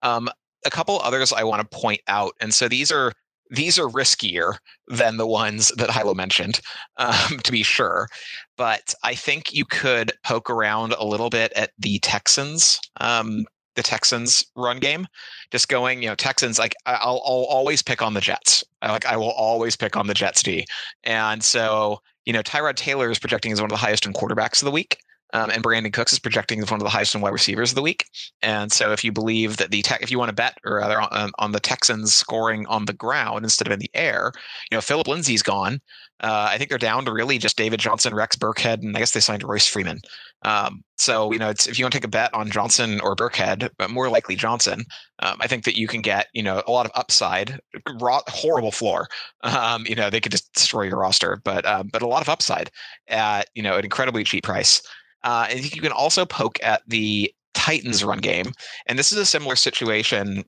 Um, a couple others I want to point out. And so these are, these are riskier than the ones that Hilo mentioned, um, to be sure. But I think you could poke around a little bit at the Texans, um, the Texans run game, just going, you know, Texans, like I'll, I'll always pick on the Jets. I, like I will always pick on the Jets D. And so, you know, Tyrod Taylor is projecting as one of the highest in quarterbacks of the week. Um, and Brandon Cooks is projecting as one of the highest in wide receivers of the week. And so if you believe that the tech, if you want to bet or rather on, on the Texans scoring on the ground instead of in the air, you know, Philip Lindsay's gone. Uh, I think they're down to really just David Johnson, Rex Burkhead, and I guess they signed Royce Freeman. Um, so, you know, it's, if you want to take a bet on Johnson or Burkhead, but more likely Johnson, um, I think that you can get, you know, a lot of upside, raw, horrible floor. Um, you know, they could just destroy your roster, but, um, but a lot of upside at, you know, an incredibly cheap price. Uh, and you can also poke at the Titans run game. And this is a similar situation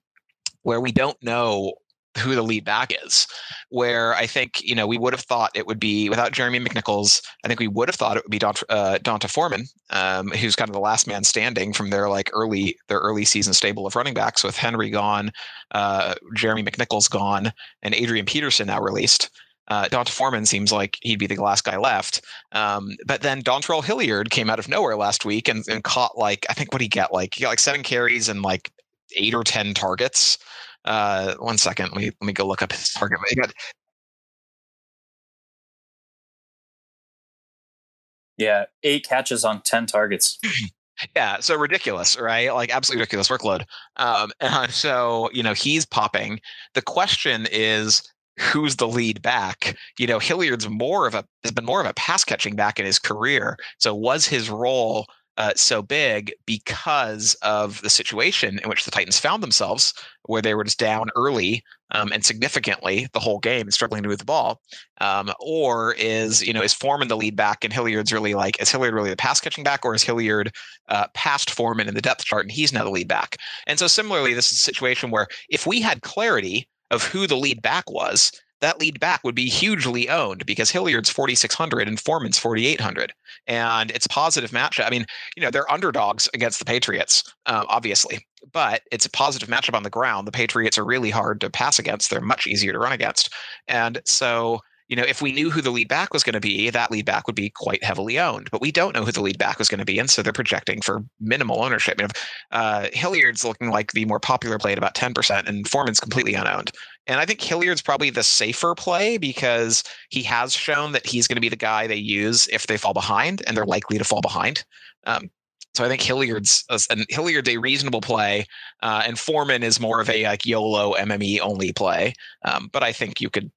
where we don't know who the lead back is, where I think, you know, we would have thought it would be without Jeremy McNichols. I think we would have thought it would be Donta, uh, Donta Foreman, um, who's kind of the last man standing from their like early, their early season stable of running backs, with Henry gone, uh, Jeremy McNichols gone, and Adrian Peterson now released. Uh, Donta Foreman seems like he'd be the last guy left. Um, but then Dontrell Hilliard came out of nowhere last week and, and caught like, I think what he got, like, he got like seven carries and like eight or ten targets. Uh, one second, let me, let me go look up his target. He got, yeah, eight catches on ten targets. Yeah, so ridiculous, right? Like absolutely ridiculous workload. Um, and so, you know, he's popping. The question is, who's the lead back? You know, Hilliard's more of a has been more of a pass catching back in his career. So was his role uh, so big because of the situation in which the Titans found themselves, where they were just down early um, and significantly the whole game and struggling to move the ball? Um, or is, you know, is Foreman the lead back and Hilliard's really like, is Hilliard really the pass catching back, or is Hilliard uh, past Foreman in the depth chart and he's now the lead back? And so similarly, this is a situation where if we had clarity of who the lead back was, that lead back would be hugely owned, because Hilliard's forty-six hundred and Foreman's forty-eight hundred. And it's a positive matchup. I mean, you know, they're underdogs against the Patriots, um, obviously, but it's a positive matchup on the ground. The Patriots are really hard to pass against. They're much easier to run against. And so, you know, if we knew who the lead back was going to be, that lead back would be quite heavily owned, but we don't know who the lead back was going to be. And so they're projecting for minimal ownership. You know, uh, Hilliard's looking like the more popular play at about ten percent, and Foreman's completely unowned. And I think Hilliard's probably the safer play, because he has shown that he's going to be the guy they use if they fall behind, and they're likely to fall behind. Um, So I think Hilliard's uh, Hilliard's a reasonable play, uh, and Foreman is more of a like YOLO M M E only play. Um, but I think you could,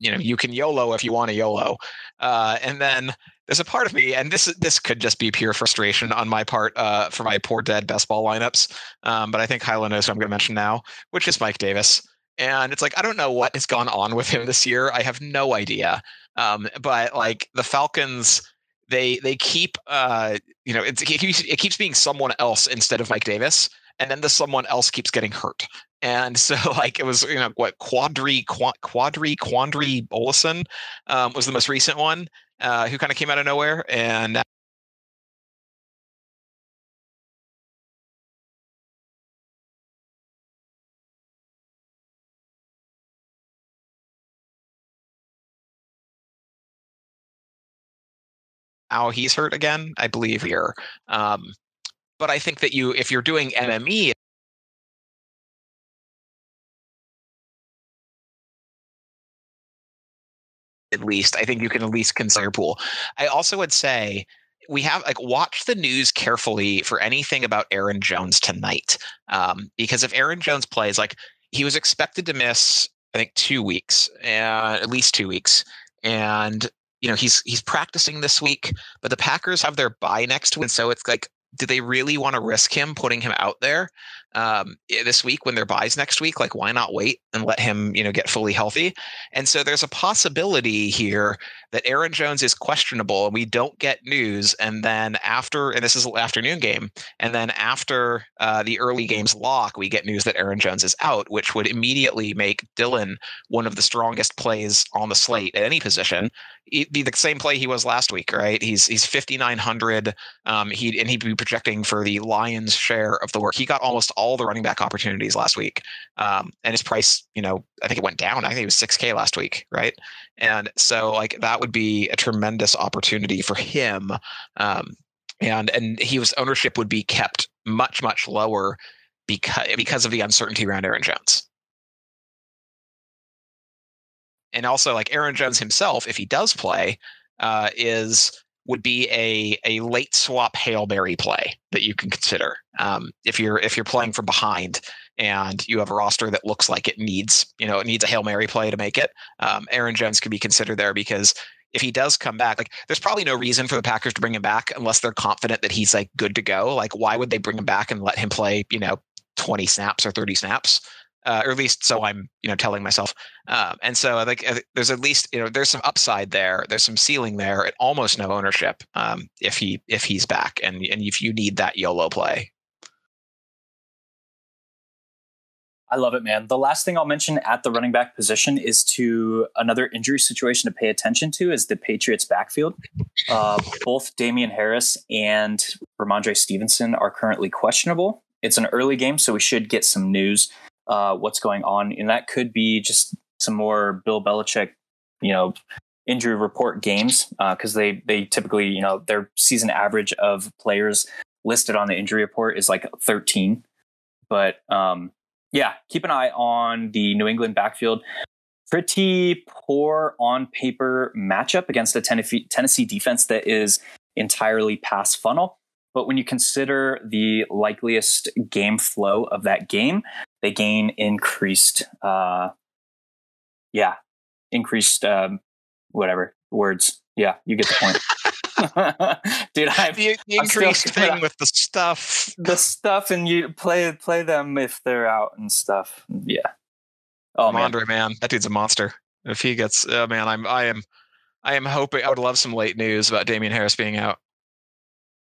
you know, you can YOLO if you want to YOLO. Uh, and then there's a part of me, and this this could just be pure frustration on my part uh, for my poor dead best ball lineups. Um, but I think Hyla knows who I'm going to mention now, which is Mike Davis. And it's like, I don't know what has gone on with him this year. I have no idea. Um, but like the Falcons, they they keep, uh, you know, it's, it, keeps, it keeps being someone else instead of Mike Davis. And then the someone else keeps getting hurt. And so, like, it was, you know, what Quadri, Qua, Quadri, Quandri Olison um, was the most recent one, uh, who kind of came out of nowhere. And now he's hurt again, I believe, here. Um, but I think that you, if you're doing M M E, at least, I think you can at least consider pool. I also would say we have like watch the news carefully for anything about Aaron Jones tonight, um, because if Aaron Jones plays, like he was expected to miss, I think two weeks, uh, at least two weeks, and you know he's he's practicing this week, but the Packers have their bye next week, so it's like, do they really want to risk him putting him out there um, this week when their buys next week? Like, why not wait and let him, you know, get fully healthy? And so there's a possibility here that Aaron Jones is questionable and we don't get news. And then after, and this is an afternoon game, and then after uh, the early game's lock, we get news that Aaron Jones is out, which would immediately make Dylan one of the strongest plays on the slate at any position. It'd be the same play he was last week, right? He's he's fifty-nine hundred, um, he and he'd be projecting for the lion's share of the work. He got almost all the running back opportunities last week, um, and his price, you know, I think it went down. I think it was six K last week, right? And so, like, that would be a tremendous opportunity for him, um, and and his ownership would be kept much much lower because because of the uncertainty around Aaron Jones. And also, like, Aaron Jones himself, if he does play, uh, is would be a a late swap Hail Mary play that you can consider um, if you're if you're playing from behind and you have a roster that looks like it needs you know it needs a Hail Mary play to make it. Um, Aaron Jones could be considered there, because if he does come back, like, there's probably no reason for the Packers to bring him back unless they're confident that he's like good to go. Like, why would they bring him back and let him play you know twenty snaps or thirty snaps? Uh, or at least so I'm, you know, telling myself. Um, and so like there's at least, you know, there's some upside there. There's some ceiling there at almost no ownership um, if he if he's back and, and if you need that YOLO play. I love it, man. The last thing I'll mention at the running back position is to another injury situation to pay attention to is the Patriots backfield. Uh, both Damian Harris and Ramondre Stevenson are currently questionable. It's an early game, so we should get some news uh, what's going on. And that could be just some more Bill Belichick, you know, injury report games because uh, they, they typically, you know, their season average of players listed on the injury report is like thirteen. But, um, yeah, keep an eye on the New England backfield. Pretty poor on paper matchup against a Tennessee defense that is entirely pass funnel. But when you consider the likeliest game flow of that game, they gain increased, uh, yeah, increased um, whatever words. Yeah, you get the point. Dude, I've, the, the increased thing out. With the stuff, the stuff, and you play play them if they're out and stuff. Yeah. Oh man. Andre, man, that dude's a monster. If he gets, oh man, I'm, I am, I am hoping. I would love some late news about Damian Harris being out.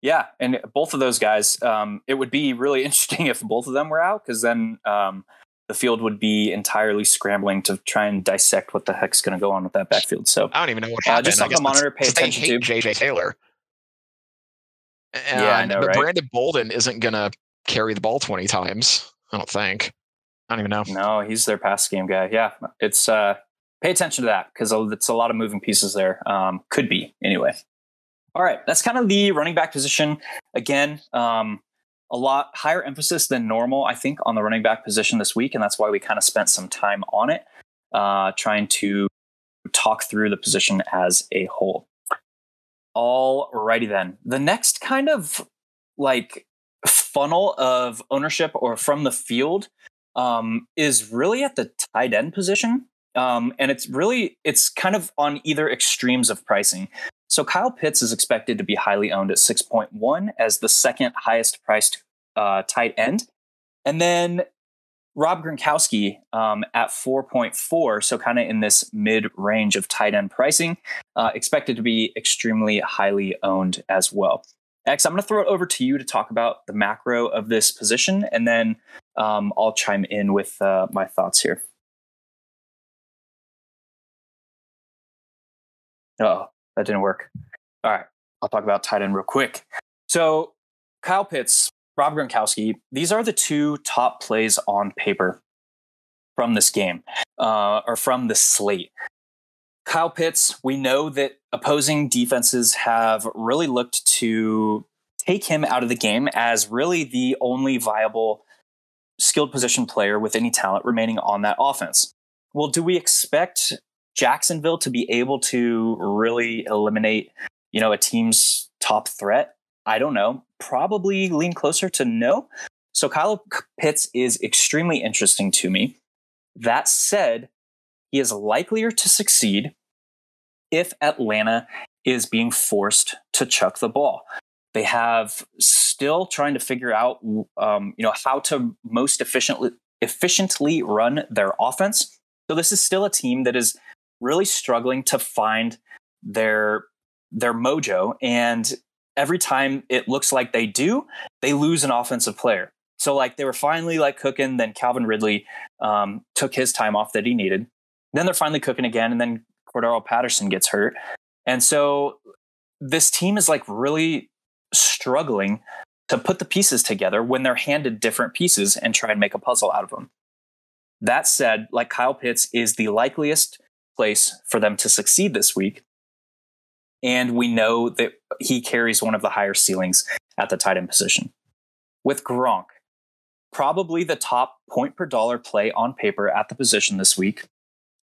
Yeah, and both of those guys. Um, it would be really interesting if both of them were out, because then um, the field would be entirely scrambling to try and dissect what the heck's going to go on with that backfield. So I don't even know what happened. Uh, just something to monitor, pay attention to. J J Taylor. And, yeah, I know, but right? Brandon Bolden isn't going to carry the ball twenty times. I don't think. I don't even know. No, he's their pass game guy. Yeah, it's uh, pay attention to that because it's a lot of moving pieces there. Um, could be anyway. All right, that's kind of the running back position. Again, um, a lot higher emphasis than normal, I think, on the running back position this week. And that's why we kind of spent some time on it, uh, trying to talk through the position as a whole. All righty then. The next kind of like funnel of ownership or from the field um, is really at the tight end position. Um, and it's really, it's kind of on either extremes of pricing. So Kyle Pitts is expected to be highly owned at six point one as the second highest priced uh, tight end. And then Rob Gronkowski um, at four point four, so kind of in this mid-range of tight end pricing, uh, expected to be extremely highly owned as well. X, I'm going to throw it over to you to talk about the macro of this position, and then um, I'll chime in with uh, my thoughts here. Oh. That didn't work. All right. I'll talk about tight end real quick. So Kyle Pitts, Rob Gronkowski, these are the two top plays on paper from this game uh, or from the slate. Kyle Pitts, we know that opposing defenses have really looked to take him out of the game as really the only viable skilled position player with any talent remaining on that offense. Well, do we expect Jacksonville to be able to really eliminate, you know, a team's top threat? I don't know. Probably lean closer to no. So Kyle Pitts is extremely interesting to me. That said, he is likelier to succeed if Atlanta is being forced to chuck the ball. They have still trying to figure out, um, you know, how to most efficiently efficiently run their offense. So this is still a team that is really struggling to find their their mojo, and every time it looks like they do, they lose an offensive player. So like they were finally like cooking, then Calvin Ridley um, took his time off that he needed. Then they're finally cooking again, and then Cordarrelle Patterson gets hurt, and so this team is like really struggling to put the pieces together when they're handed different pieces and try and make a puzzle out of them. That said, like Kyle Pitts is the likeliest place for them to succeed this week. And we know that he carries one of the higher ceilings at the tight end position. With Gronk, probably the top point per dollar play on paper at the position this week.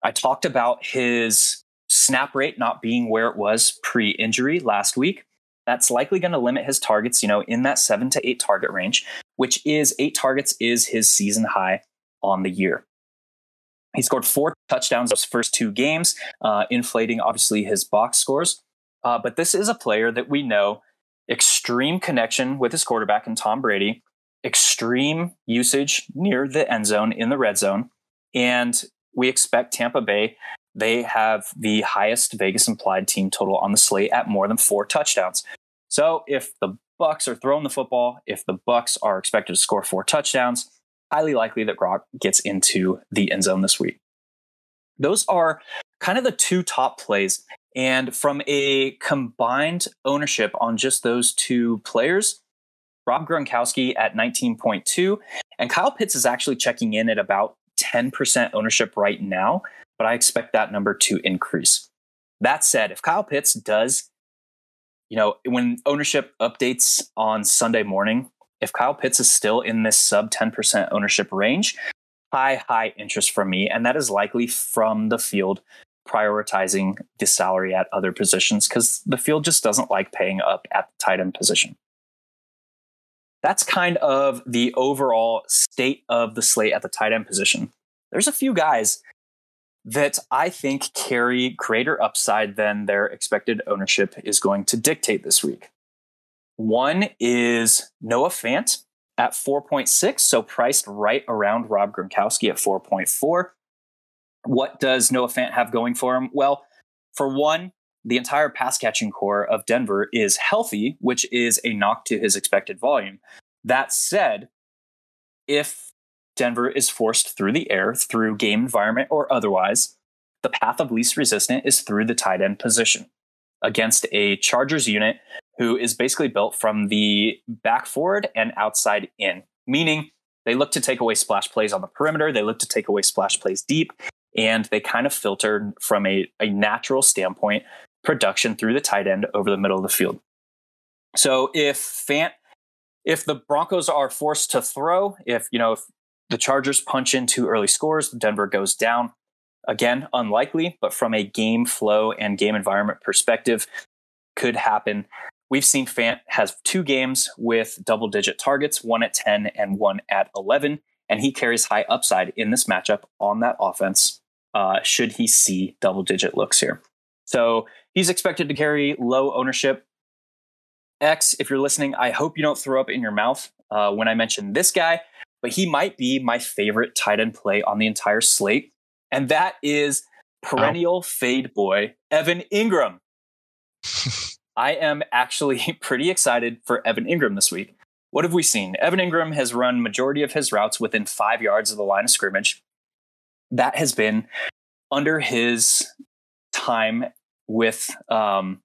I talked about his snap rate not being where it was pre-injury last week. That's likely going to limit his targets, you know, in that seven to eight target range, which is eight targets is his season high on the year. He scored four touchdowns those first two games, uh, inflating, obviously, his box scores. Uh, but this is a player that we know, extreme connection with his quarterback and Tom Brady, extreme usage near the end zone, in the red zone. And we expect Tampa Bay, they have the highest Vegas implied team total on the slate at more than four touchdowns. So if the Bucks are throwing the football, if the Bucks are expected to score four touchdowns, highly likely that Gronk gets into the end zone this week. Those are kind of the two top plays. And from a combined ownership on just those two players, Rob Gronkowski at nineteen point two, and Kyle Pitts is actually checking in at about ten percent ownership right now, but I expect that number to increase. That said, if Kyle Pitts does, you know, when ownership updates on Sunday morning, if Kyle Pitts is still in this sub ten percent ownership range, high, high interest from me. And that is likely from the field prioritizing the salary at other positions because the field just doesn't like paying up at the tight end position. That's kind of the overall state of the slate at the tight end position. There's a few guys that I think carry greater upside than their expected ownership is going to dictate this week. One is Noah Fant at four point six, so priced right around Rob Gronkowski at four point four. What does Noah Fant have going for him? Well, for one, the entire pass-catching core of Denver is healthy, which is a knock to his expected volume. That said, if Denver is forced through the air, through game environment or otherwise, the path of least resistance is through the tight end position against a Chargers unit who is basically built from the back forward and outside in, meaning they look to take away splash plays on the perimeter. They look to take away splash plays deep, and they kind of filter from a, a natural standpoint production through the tight end over the middle of the field. So if Fant, if the Broncos are forced to throw, if, you know, if the Chargers punch in two early scores, Denver goes down. Again, unlikely, but from a game flow and game environment perspective, could happen. We've seen Fant has two games with double-digit targets, one at ten and one at eleven, and he carries high upside in this matchup on that offense, uh, should he see double-digit looks here. So he's expected to carry low ownership. X, if you're listening, I hope you don't throw up in your mouth uh, when I mention this guy, but he might be my favorite tight end play on the entire slate. And that is perennial Ow. fade boy, Evan Ingram. I am actually pretty excited for Evan Ingram this week. What have we seen? Evan Ingram has run majority of his routes within five yards of the line of scrimmage. That has been under his time with um,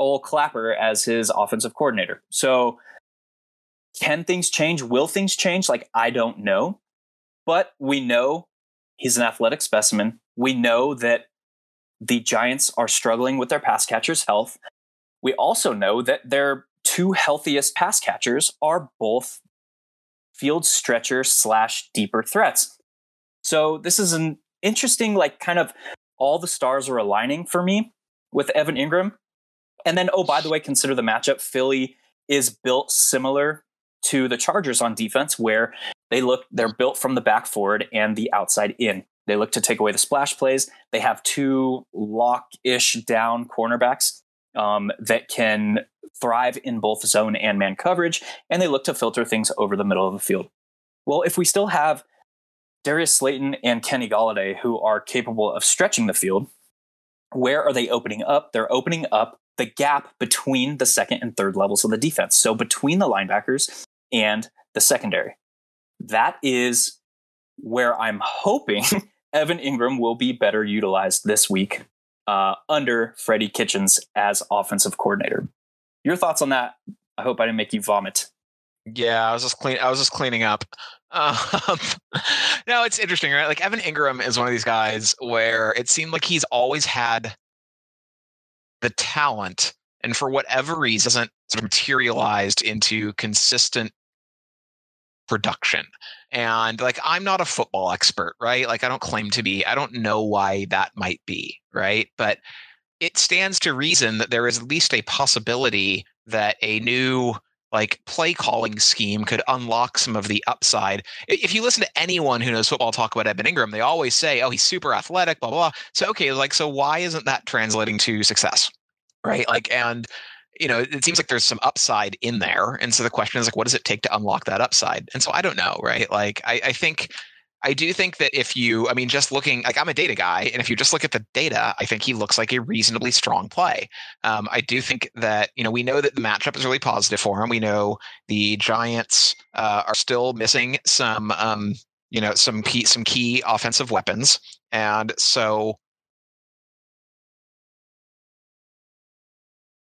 Ole Clapper as his offensive coordinator. So can things change? Will things change? Like, I don't know. But we know he's an athletic specimen. We know that the Giants are struggling with their pass catchers' health. We also know that their two healthiest pass catchers are both field stretcher slash deeper threats. So this is an interesting, like, kind of all the stars are aligning for me with Evan Ingram. And then, oh, by the way, consider the matchup. Philly is built similar to the Chargers on defense, where they look, they're built from the back forward and the outside in. They look to take away the splash plays. They have two lock-ish down cornerbacks um, that can thrive in both zone and man coverage, and they look to filter things over the middle of the field. Well, if we still have Darius Slayton and Kenny Golladay, who are capable of stretching the field, where are they opening up? They're opening up the gap between the second and third levels of the defense, so between the linebackers and the secondary. That is where I'm hoping Evan Ingram will be better utilized this week uh, under Freddie Kitchens as offensive coordinator. Your thoughts on that? I hope I didn't make you vomit. Yeah, I was just clean. I was just cleaning up. Um, no, it's interesting, right? Like, Evan Ingram is one of these guys where it seemed like he's always had the talent, and for whatever reason, doesn't sort of materialized into consistent production. And like, I'm not a football expert, right? Like, I don't claim to be. I don't know why that might be, right? But it stands to reason that there is at least a possibility that a new, like, play calling scheme could unlock some of the upside. If you listen to anyone who knows football talk about Evan Ingram, they always say, oh, he's super athletic, blah, blah, blah. So, okay, like, so why isn't that translating to success, right? Like, and, you know, it seems like there's some upside in there. And so the question is, like, what does it take to unlock that upside? And so I don't know, right? Like, I, I think I do think that if you, I mean, just looking, like I'm a data guy, and if you just look at the data, I think he looks like a reasonably strong play. Um, I do think that, you know, we know that the matchup is really positive for him. We know the Giants uh, are still missing some, um, you know, some key, some key offensive weapons. And so,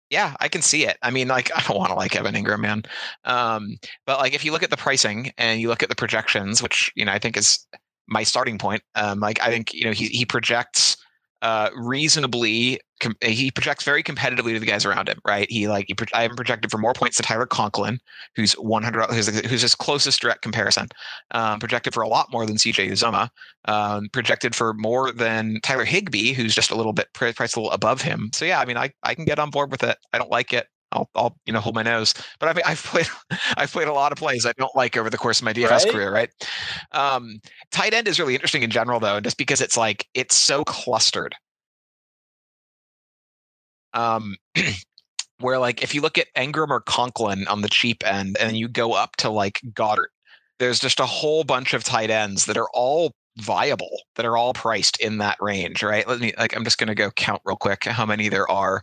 yeah, I can see it. I mean, like, I don't want to like Evan Ingram, man. Um, but like, if you look at the pricing and you look at the projections, which, you know, I think is my starting point. Um, like, I think, you know, he he projects uh, reasonably. Com- he projects very competitively to the guys around him, right? He like, he pro- I haven't projected for more points to Tyler Conklin, who's one hundred, who's, who's his closest direct comparison. Um, projected for a lot more than C J Uzomah. Um, projected for more than Tyler Higbee, who's just a little bit priced a little above him. So yeah, I mean, I, I can get on board with it. I don't like it. I'll, I'll, you know, hold my nose. But I've, I've played, I've played a lot of plays I don't like over the course of my D F S right? career, right? Um, tight end is really interesting in general, though, just because it's like it's so clustered. Um, where like if you look at Ingram or Conklin on the cheap end, and you go up to like Goddard, there's just a whole bunch of tight ends that are all viable, that are all priced in that range, right? Let me like I'm just gonna go count real quick how many there are.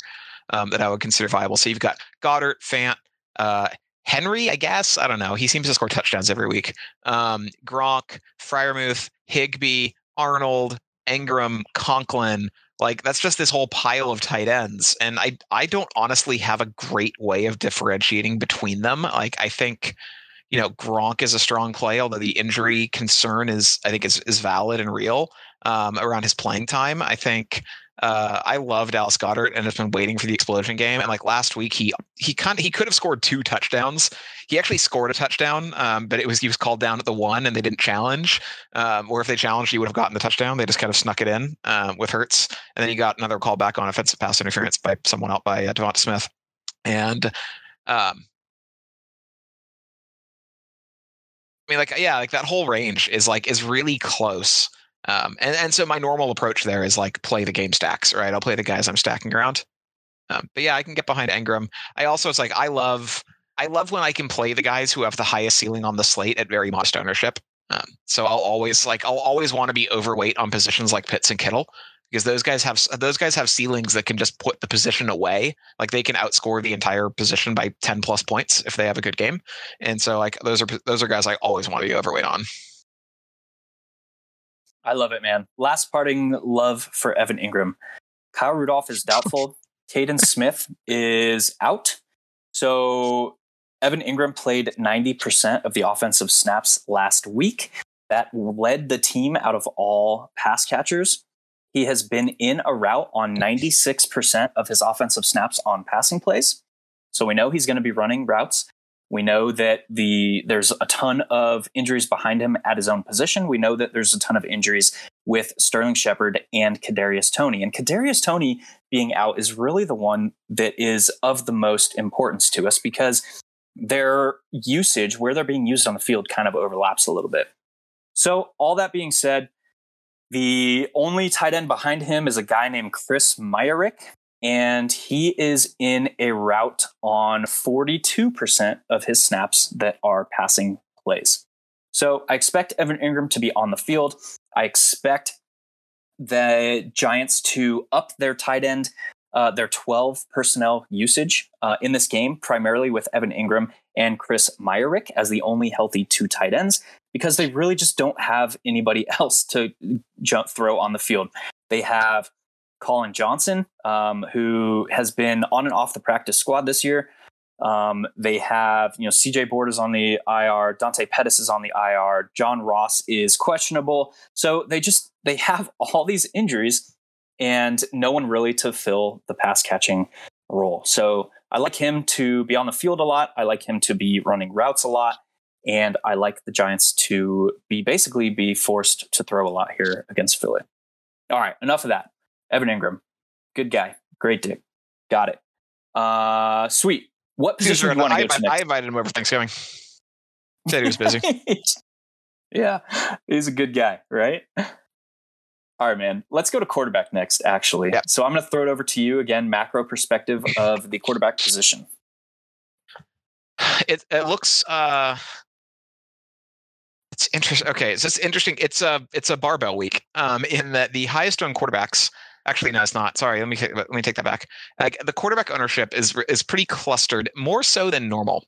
Um, that I would consider viable. So you've got Goddard, Fant, uh, Henry, I guess. I don't know. He seems to score touchdowns every week. Um, Gronk, Freiermuth, Higbee, Arnold, Ingram, Conklin. Like, that's just this whole pile of tight ends. And I, I don't honestly have a great way of differentiating between them. Like, I think, you know, Gronk is a strong play, although the injury concern is, I think, is, is valid and real um, around his playing time. I think... Uh, I love Dallas Goedert and has been waiting for the explosion game. And like last week, he he kind he could have scored two touchdowns. He actually scored a touchdown, um, but it was he was called down at the one, and they didn't challenge. Um, or if they challenged, he would have gotten the touchdown. They just kind of snuck it in um, with Hurts, and then he got another call back on offensive pass interference by someone out by uh, Devonta Smith, and. Um, I mean, like yeah, like that whole range is like is really close. Um, and, and so my normal approach there is like play the game stacks, right? I'll play the guys I'm stacking around. Um, but yeah, I can get behind Ingram. I also, it's like, I love, I love when I can play the guys who have the highest ceiling on the slate at very modest ownership. Um, so I'll always like, I'll always want to be overweight on positions like Pitts and Kittle because those guys have, those guys have ceilings that can just put the position away. Like they can outscore the entire position by ten plus points if they have a good game. And so like, those are, those are guys I always want to be overweight on. I love it, man. Last parting love for Evan Ingram. Kyle Rudolph is doubtful. Caden Smith is out. So Evan Ingram played ninety percent of the offensive snaps last week. That led the team out of all pass catchers. He has been in a route on ninety-six percent of his offensive snaps on passing plays. So we know he's going to be running routes. We know that the there's a ton of injuries behind him at his own position. We know that there's a ton of injuries with Sterling Shepard and Kadarius Toney. And Kadarius Toney being out is really the one that is of the most importance to us because their usage, where they're being used on the field, kind of overlaps a little bit. So all that being said, the only tight end behind him is a guy named Chris Myrick. And he is in a route on forty-two percent of his snaps that are passing plays. So I expect Evan Ingram to be on the field. I expect the Giants to up their tight end, uh, their twelve personnel usage uh, in this game, primarily with Evan Ingram and Chris Myrick as the only healthy two tight ends, because they really just don't have anybody else to jump throw on the field. They have Colin Johnson, um, who has been on and off the practice squad this year. Um, they have, you know, C J Board is on the I R. Dante Pettis is on the I R. John Ross is questionable. So they just, they have all these injuries and no one really to fill the pass catching role. So I like him to be on the field a lot. I like him to be running routes a lot. And I like the Giants to be basically be forced to throw a lot here against Philly. All right, enough of that. Evan Ingram, good guy, great dick, got it. Uh, sweet. What position do you want to go to next? I invited him over Thanksgiving. Said he was busy. Yeah, he's a good guy, right? All right, man. Let's go to quarterback next, actually. Yep. So I'm going to throw it over to you again, macro perspective of the quarterback position. It, it looks... Uh... It's interesting. Okay, it's just interesting. It's a it's a barbell week. Um, in that the highest owned quarterbacks. Actually, no, it's not. Sorry, let me take, let me take that back. Like, the quarterback ownership is is pretty clustered, more so than normal,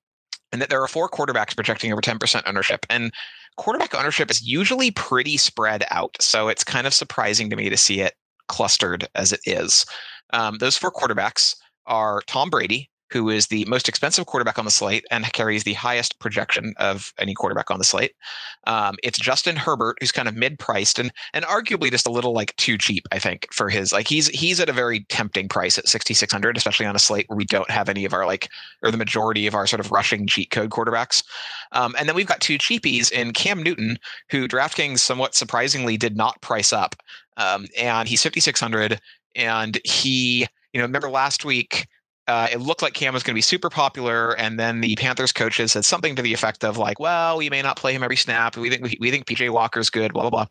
and that there are four quarterbacks projecting over ten percent ownership. And quarterback ownership is usually pretty spread out, so it's kind of surprising to me to see it clustered as it is. Um, those four quarterbacks are Tom Brady, who is the most expensive quarterback on the slate and carries the highest projection of any quarterback on the slate. Um, it's Justin Herbert, who's kind of mid-priced and and arguably just a little like too cheap, I think, for his like he's he's at a very tempting price at sixty-six hundred, especially on a slate where we don't have any of our like or the majority of our sort of rushing cheat code quarterbacks. Um, and then we've got two cheapies in Cam Newton, who DraftKings somewhat surprisingly did not price up, um, and he's fifty-six hundred, and he you know remember last week. Uh, it looked like Cam was going to be super popular, and then the Panthers coaches said something to the effect of like, "Well, we may not play him every snap. We think we, we think P J Walker's good." Blah blah blah.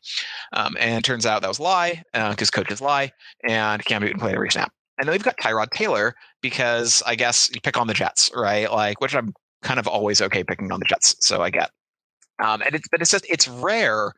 Um, and it turns out that was a lie because uh, coaches lie, and Cam Newton played every snap. And then we've got Tyrod Taylor because I guess you pick on the Jets, right? Like, which I'm kind of always okay picking on the Jets, so I get. Um, and it's but it's just it's rare.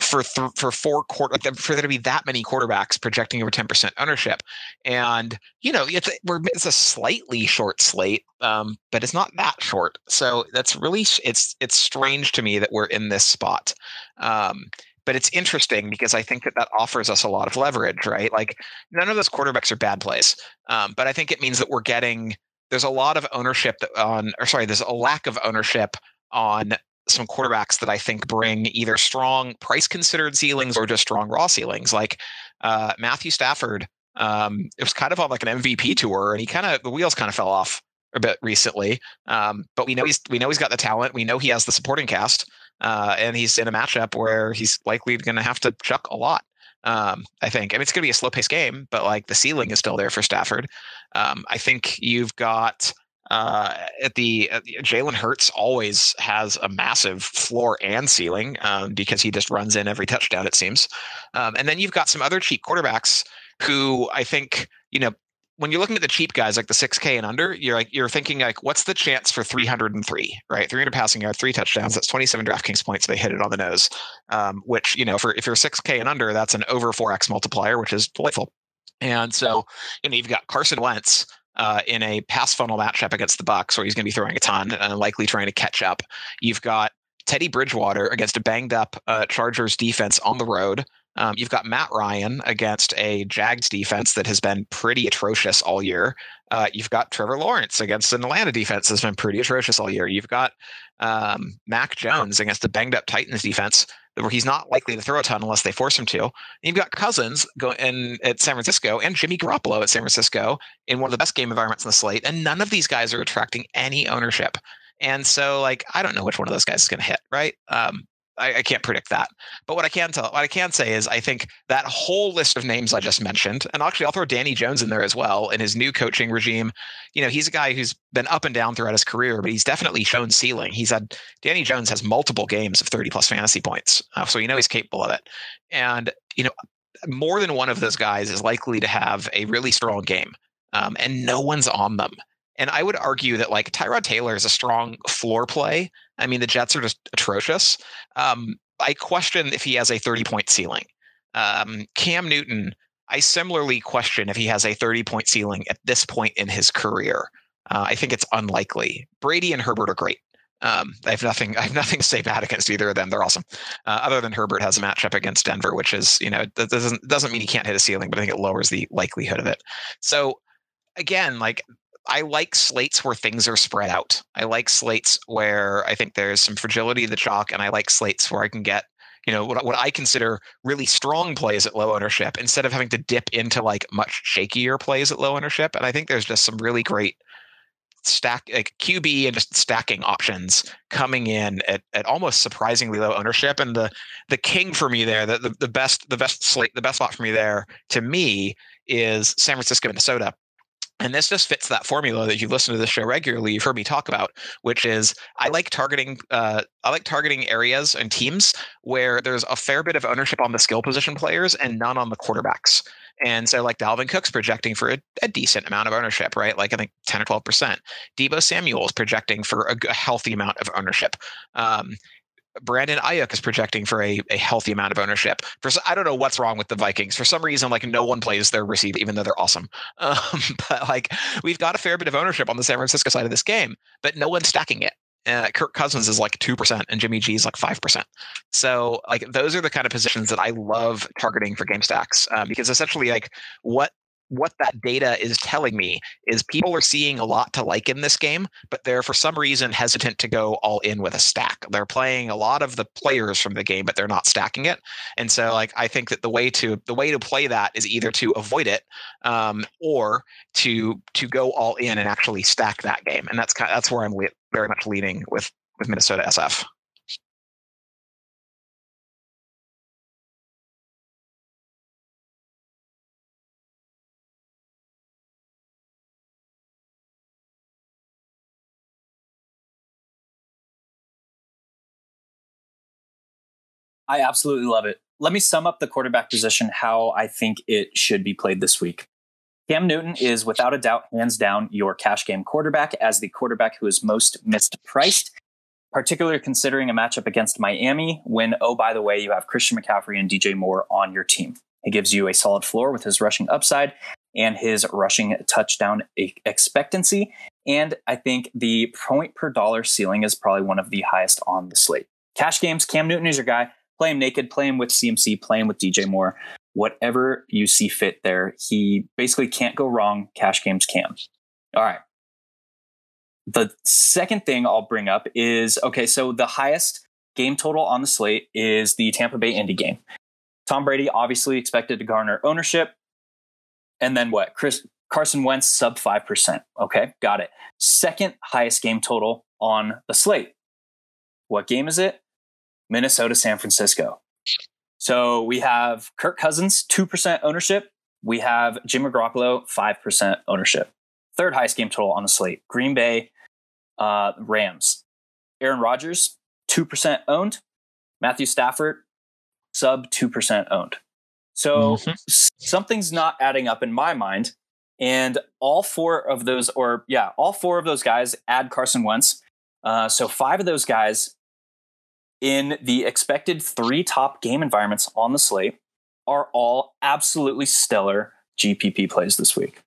For th- for four quarter for there to be that many quarterbacks projecting over ten percent ownership, and you know it's we're, it's a slightly short slate, um, but it's not that short. So that's really it's it's strange to me that we're in this spot, um, but it's interesting because I think that that offers us a lot of leverage, right? Like none of those quarterbacks are bad plays, um, but I think it means that we're getting there's a lot of ownership that on or sorry there's a lack of ownership on. Some quarterbacks that I think bring either strong price considered ceilings or just strong raw ceilings. Like uh, Matthew Stafford, um, it was kind of on like an M V P tour, and he kind of the wheels kind of fell off a bit recently. Um, but we know he's we know he's got the talent. We know he has the supporting cast, uh, and he's in a matchup where he's likely going to have to chuck a lot. Um, I think. I mean, it's going to be a slow paced game, but like the ceiling is still there for Stafford. Um, I think you've got. Uh, at the uh, Jalen Hurts always has a massive floor and ceiling um, because he just runs in every touchdown, it seems. Um, and then you've got some other cheap quarterbacks who I think, you know, when you're looking at the cheap guys, like the six K and under, you're like, you're thinking like, what's the chance for three hundred three, right? three hundred passing yards, three touchdowns. That's twenty-seven DraftKings points. They hit it on the nose, um, which, you know, for, if you're six K and under, that's an over four X multiplier, which is delightful. And so, you know, you've got Carson Wentz, Uh, in a pass funnel matchup against the Bucks, where he's going to be throwing a ton and likely trying to catch up. You've got Teddy Bridgewater against a banged up uh, Chargers defense on the road. Um, you've got Matt Ryan against a Jags defense that has been pretty atrocious all year. Uh, you've got Trevor Lawrence against an Atlanta defense that's been pretty atrocious all year. You've got um, Mac Jones against the banged up Titans defense, where he's not likely to throw a ton unless they force him to. And you've got Cousins go in at San Francisco and Jimmy Garoppolo at San Francisco in one of the best game environments on the slate. And none of these guys are attracting any ownership. And so, like, I don't know which one of those guys is going to hit, right? Um, I, I can't predict that. But what I can tell, what I can say is I think that whole list of names I just mentioned, and actually I'll throw Danny Jones in there as well in his new coaching regime. You know, he's a guy who's been up and down throughout his career, but he's definitely shown ceiling. He's had Danny Jones has multiple games of thirty plus fantasy points. Uh, so, you know, he's capable of it. And, you know, more than one of those guys is likely to have a really strong game, um, and no one's on them. And I would argue that like Tyrod Taylor is a strong floor play. I mean, the Jets are just atrocious. Um, I question if he has a thirty point ceiling. Um, Cam Newton, I similarly question if he has a thirty point ceiling at this point in his career. Uh, I think it's unlikely. Brady and Herbert are great. Um, I have nothing. I have nothing to say bad against either of them. They're awesome. Uh, other than Herbert has a matchup against Denver, which is you know that doesn't doesn't mean he can't hit a ceiling, but I think it lowers the likelihood of it. So again, like. I like slates where things are spread out. I like slates where I think there's some fragility to the chalk, and I like slates where I can get, you know, what, what I consider really strong plays at low ownership instead of having to dip into like much shakier plays at low ownership. And I think there's just some really great stack, like Q B and just stacking options coming in at, at almost surprisingly low ownership. And the the king for me there, the, the the best the best slate, the best spot for me there to me is San Francisco, Minnesota. And this just fits that formula that you've listened to this show regularly. You've heard me talk about, which is I like targeting. Uh, I like targeting areas and teams where there's a fair bit of ownership on the skill position players and none on the quarterbacks. And so, like Dalvin Cook's projecting for a, a decent amount of ownership, right? Like I think ten or twelve percent. Deebo Samuel's projecting for a, a healthy amount of ownership. Um, Brandon Ayuk is projecting for a, a healthy amount of ownership. For, I don't know what's wrong with the Vikings. For some reason, like, no one plays their receiver, even though they're awesome. Um, but like, we've got a fair bit of ownership on the San Francisco side of this game, but no one's stacking it. Uh, Kirk Cousins is like two percent and Jimmy G is like five percent. So like, those are the kind of positions that I love targeting for game stacks, um, because essentially like what, what that data is telling me is people are seeing a lot to like in this game, but they're for some reason hesitant to go all in with a stack. They're playing a lot of the players from the game, but they're not stacking it. And so like, I think that the way to, the way to play that is either to avoid it, um, or to, to go all in and actually stack that game. And that's kind of, that's where I'm le- very much leaning with, with Minnesota S F. I absolutely love it. Let me sum up the quarterback position, how I think it should be played this week. Cam Newton is without a doubt, hands down, your cash game quarterback as the quarterback who is most mispriced, particularly considering a matchup against Miami when, oh, by the way, you have Christian McCaffrey and D J Moore on your team. It gives you a solid floor with his rushing upside and his rushing touchdown expectancy. And I think the point per dollar ceiling is probably one of the highest on the slate. Cash games, Cam Newton is your guy. Play him naked, play him with C M C, play him with D J Moore, whatever you see fit there. He basically can't go wrong. Cash games can. All right. The second thing I'll bring up is, okay, so the highest game total on the slate is the Tampa Bay Indy game. Tom Brady obviously expected to garner ownership. And then what? Chris Carson Wentz sub five percent. Okay, got it. Second highest game total on the slate. What game is it? Minnesota, San Francisco. So we have Kirk Cousins, two percent ownership. We have Jimmy Garoppolo, five percent ownership. Third highest game total on the slate. Green Bay, uh, Rams. Aaron Rodgers, two percent owned. Matthew Stafford, sub two percent owned. So mm-hmm. something's not adding up in my mind. And all four of those, or yeah, all four of those guys add Carson Wentz. Uh, so five of those guys in the expected three top game environments on the slate are all absolutely stellar G P P plays this week.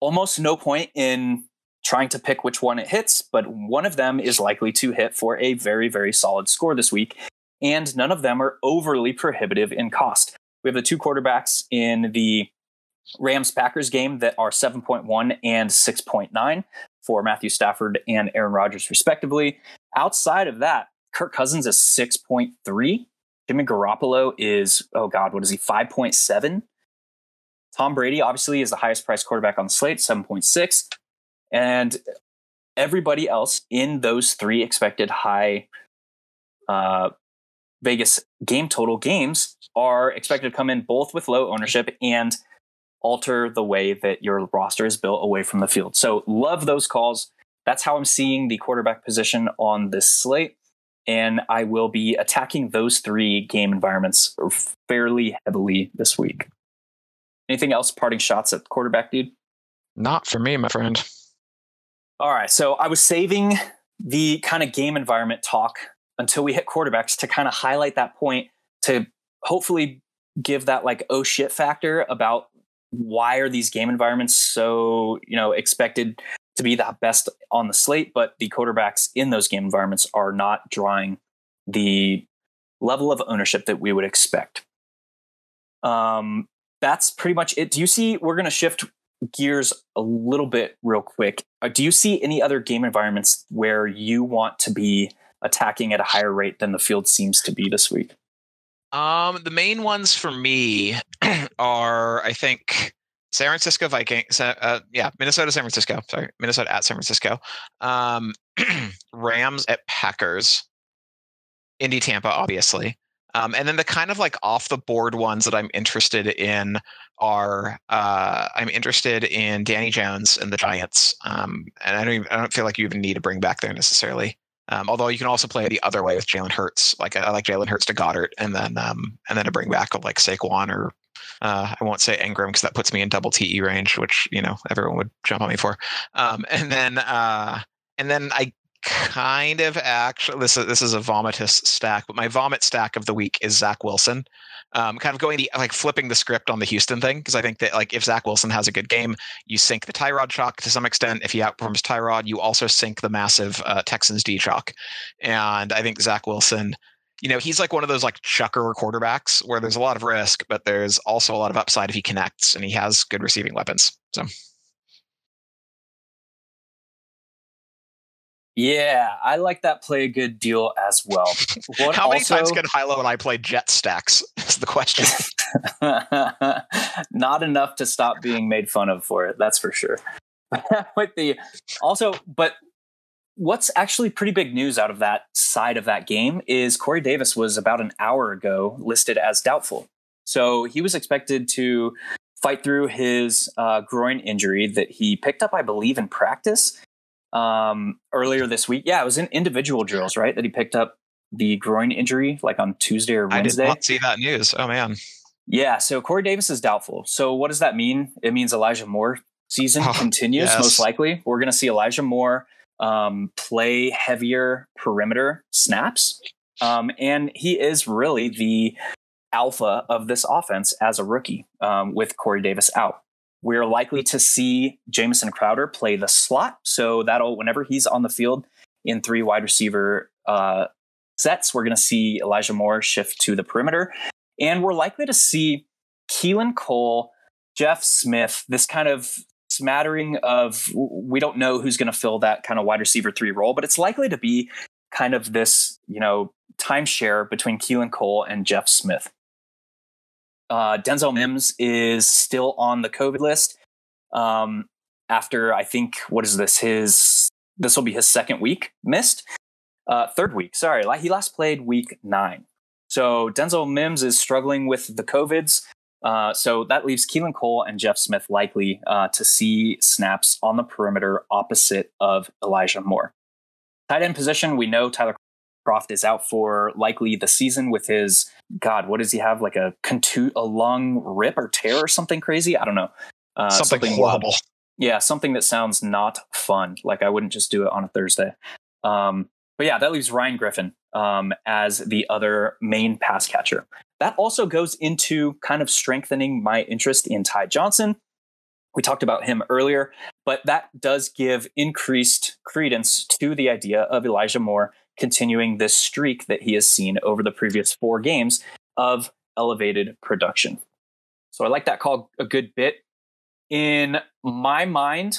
Almost no point in trying to pick which one it hits, but one of them is likely to hit for a very, very solid score this week. And none of them are overly prohibitive in cost. We have the two quarterbacks in the Rams-Packers game that are seven point one and six point nine for Matthew Stafford and Aaron Rodgers, respectively. Outside of that, Kirk Cousins is six point three. Jimmy Garoppolo is, oh God, what is he? five point seven. Tom Brady obviously is the highest priced quarterback on the slate, seven point six. And everybody else in those three expected high uh, Vegas game total games are expected to come in both with low ownership and alter the way that your roster is built away from the field. So love those calls. That's how I'm seeing the quarterback position on this slate. And I will be attacking those three game environments fairly heavily this week. Anything else? Parting shots at quarterback, dude? Not for me, my friend. All right. So I was saving the kind of game environment talk until we hit quarterbacks to kind of highlight that point, to hopefully give that like, oh shit factor about why are these game environments so, you know, expected to be the best on the slate, but the quarterbacks in those game environments are not drawing the level of ownership that we would expect. Um, that's pretty much it. Do you see, we're going to shift gears a little bit real quick. Uh, do you see any other game environments where you want to be attacking at a higher rate than the field seems to be this week? Um, the main ones for me are, I think, San Francisco Vikings, uh, yeah, Minnesota, San Francisco, sorry, Minnesota at San Francisco, um, Rams at Packers, Indy, Tampa, obviously. Um, and then the kind of like off the board ones that I'm interested in are, uh, I'm interested in Danny Jones and the Giants. Um, and I don't even, I don't feel like you even need to bring back there necessarily. Um, although you can also play the other way with Jalen Hurts. Like I, I like Jalen Hurts to Goddard, and then um, and then to bring back like Saquon or uh, I won't say Ingram because that puts me in double T E range, which you know everyone would jump on me for. Um, and then uh, and then I kind of actually, this is, this is a vomitous stack, but my vomit stack of the week is Zach Wilson. Um, kind of going to like flipping the script on the Houston thing, because I think that like if Zach Wilson has a good game, you sink the Tyrod chalk to some extent. If he outperforms Tyrod, you also sink the massive uh, Texans D chalk. And I think Zach Wilson, you know, he's like one of those like chucker quarterbacks where there's a lot of risk, but there's also a lot of upside if he connects, and he has good receiving weapons. So. Yeah, I like that play a good deal as well. One How many also, times can Hilo and I play jet stacks is the question. Not enough to stop being made fun of for it, that's for sure. With the also, but what's actually pretty big news out of that side of that game is Corey Davis was about an hour ago listed as doubtful. So he was expected to fight through his uh, groin injury that he picked up, I believe, in practice. Um, earlier this week. Yeah, it was in individual drills, right? That he picked up the groin injury like on Tuesday or Wednesday. I did not see that news. Oh, man. Yeah, so Corey Davis is doubtful. So what does that mean? It means Elijah Moore season oh, continues, yes. Most likely. We're going to see Elijah Moore um, play heavier perimeter snaps. Um, and he is really the alpha of this offense as a rookie um, with Corey Davis out. We're likely to see Jamison Crowder play the slot. So that'll, whenever he's on the field in three wide receiver uh, sets, we're going to see Elijah Moore shift to the perimeter. And we're likely to see Keelan Cole, Jeff Smith, this kind of smattering of, we don't know who's going to fill that kind of wide receiver three role, but it's likely to be kind of this, you know, timeshare between Keelan Cole and Jeff Smith. Uh, Denzel Mims is still on the COVID list. Um, after I think, what is this? His, this will be his second week missed, uh, third week. Sorry. He last played week nine. So Denzel Mims is struggling with the COVIDs. Uh, so that leaves Keelan Cole and Jeff Smith likely, uh, to see snaps on the perimeter opposite of Elijah Moore. Tight end position. We know Tyler Croft is out for likely the season with his, God, what does he have? Like a contu- a lung rip or tear or something crazy? I don't know. Uh, something, something horrible. Yeah, something that sounds not fun. Like I wouldn't just do it on a Thursday. Um, but yeah, that leaves Ryan Griffin um, as the other main pass catcher. That also goes into kind of strengthening my interest in Ty Johnson. We talked about him earlier, but that does give increased credence to the idea of Elijah Moore continuing this streak that he has seen over the previous four games of elevated production. So I like that call a good bit. In my mind,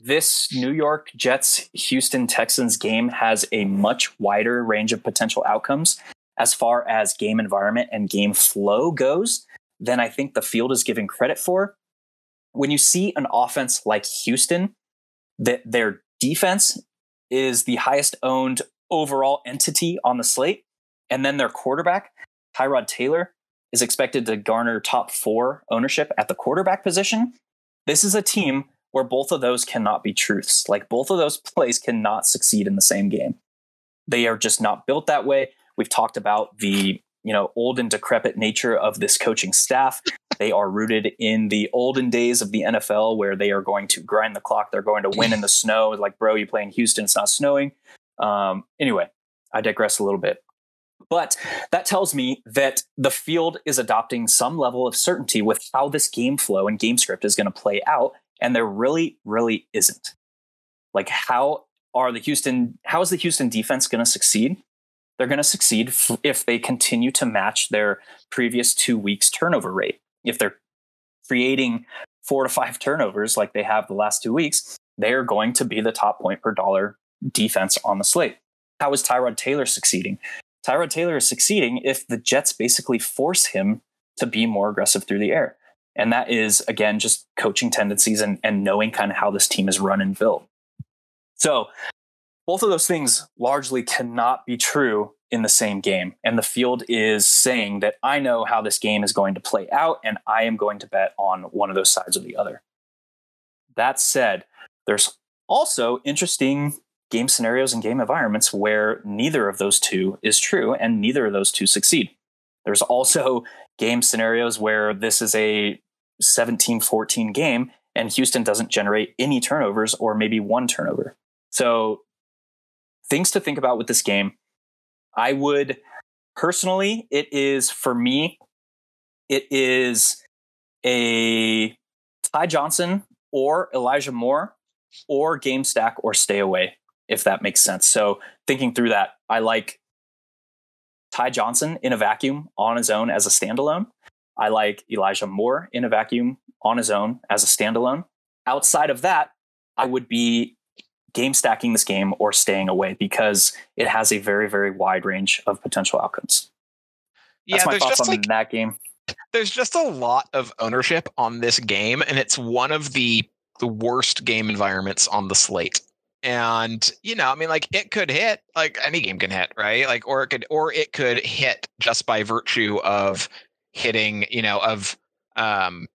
this New York Jets Houston Texans game has a much wider range of potential outcomes as far as game environment and game flow goes than I think the field is giving credit for. When you see an offense like Houston, that their defense is the highest owned overall entity on the slate, and then their quarterback Tyrod Taylor is expected to garner top four ownership at the quarterback position. This is a team where both of those cannot be truths. Like both of those plays cannot succeed in the same game. They are just not built that way. We've talked about the, you know, old and decrepit nature of this coaching staff. They are rooted in the olden days of the N F L where they are going to grind the clock. They're going to win in the snow. Like, bro, you play in Houston, it's not snowing. Um, anyway, I digress a little bit, but that tells me that the field is adopting some level of certainty with how this game flow and game script is going to play out. And there really, really isn't. Like, how are the Houston, how is the Houston defense going to succeed? They're going to succeed f- if they continue to match their previous two weeks turnover rate. If they're creating four to five turnovers, like they have the last two weeks, they're going to be the top point per dollar defense on the slate. How is Tyrod Taylor succeeding? Tyrod Taylor is succeeding if the Jets basically force him to be more aggressive through the air. And that is, again, just coaching tendencies and, and knowing kind of how this team is run and built. So both of those things largely cannot be true in the same game. And the field is saying that I know how this game is going to play out, and I am going to bet on one of those sides or the other. That said, there's also interesting game scenarios and game environments where neither of those two is true and neither of those two succeed. There's also game scenarios where this is a seventeen fourteen game and Houston doesn't generate any turnovers or maybe one turnover. So things to think about with this game. I would personally, it is for me, it is a Ty Johnson or Elijah Moore or game stack or stay away, if that makes sense. So thinking through that, I like Ty Johnson in a vacuum on his own as a standalone. I like Elijah Moore in a vacuum on his own as a standalone. Outside of that, I would be game stacking this game or staying away because it has a very, very wide range of potential outcomes. That's yeah, my thoughts on like, that game. There's just a lot of ownership on this game, and it's one of the, the worst game environments on the slate. And, you know, I mean, like it could hit, like any game can hit, right? Like, or it could, or it could hit just by virtue of hitting, you know, of um,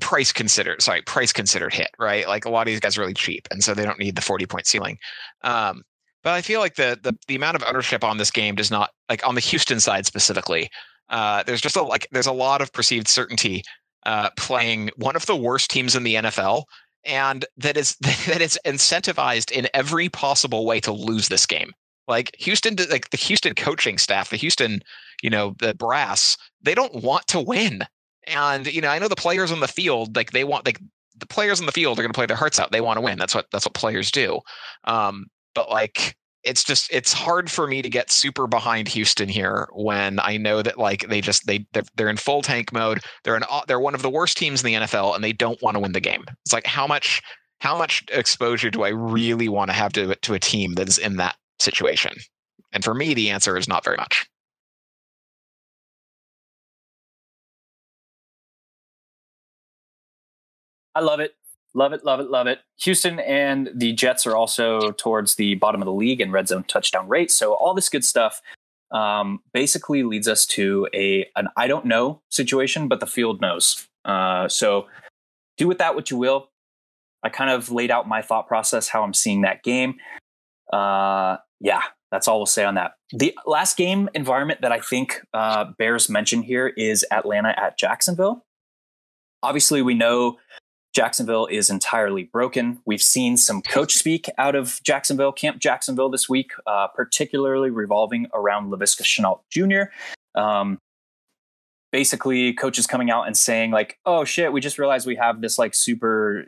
price considered, sorry, price considered hit, right? Like a lot of these guys are really cheap, and so they don't need the forty point ceiling. Um, but I feel like the, the, the amount of ownership on this game does not, like on the Houston side specifically, uh, there's just a, like, there's a lot of perceived certainty Uh, playing one of the worst teams in the N F L, and that is that is incentivized in every possible way to lose this game. Like Houston, like the Houston coaching staff, the Houston, you know, the brass, they don't want to win. And you know, I know the players on the field, like they want, like the players on the field are going to play their hearts out. They want to win. That's what that's what players do. Um, but like, it's just it's hard for me to get super behind Houston here when I know that like they just they they're, they're in full tank mode. They're an they're one of the worst teams in the N F L, and they don't want to win the game. It's like how much how much exposure do I really want to have to to a team that is in that situation? And for me, the answer is not very much. I love it. Love it, love it, love it. Houston and the Jets are also towards the bottom of the league in red zone touchdown rate. So all this good stuff um, basically leads us to a an I don't know situation, but the field knows. Uh, so do with that what you will. I kind of laid out my thought process, how I'm seeing that game. Uh, yeah, that's all we'll say on that. The last game environment that I think uh, bears mention here is Atlanta at Jacksonville. Obviously, we know Jacksonville is entirely broken. We've seen some coach speak out of Jacksonville, Camp Jacksonville this week, uh, particularly revolving around Laviska Shenault Junior Um, basically, coaches coming out and saying like, oh, shit, we just realized we have this like super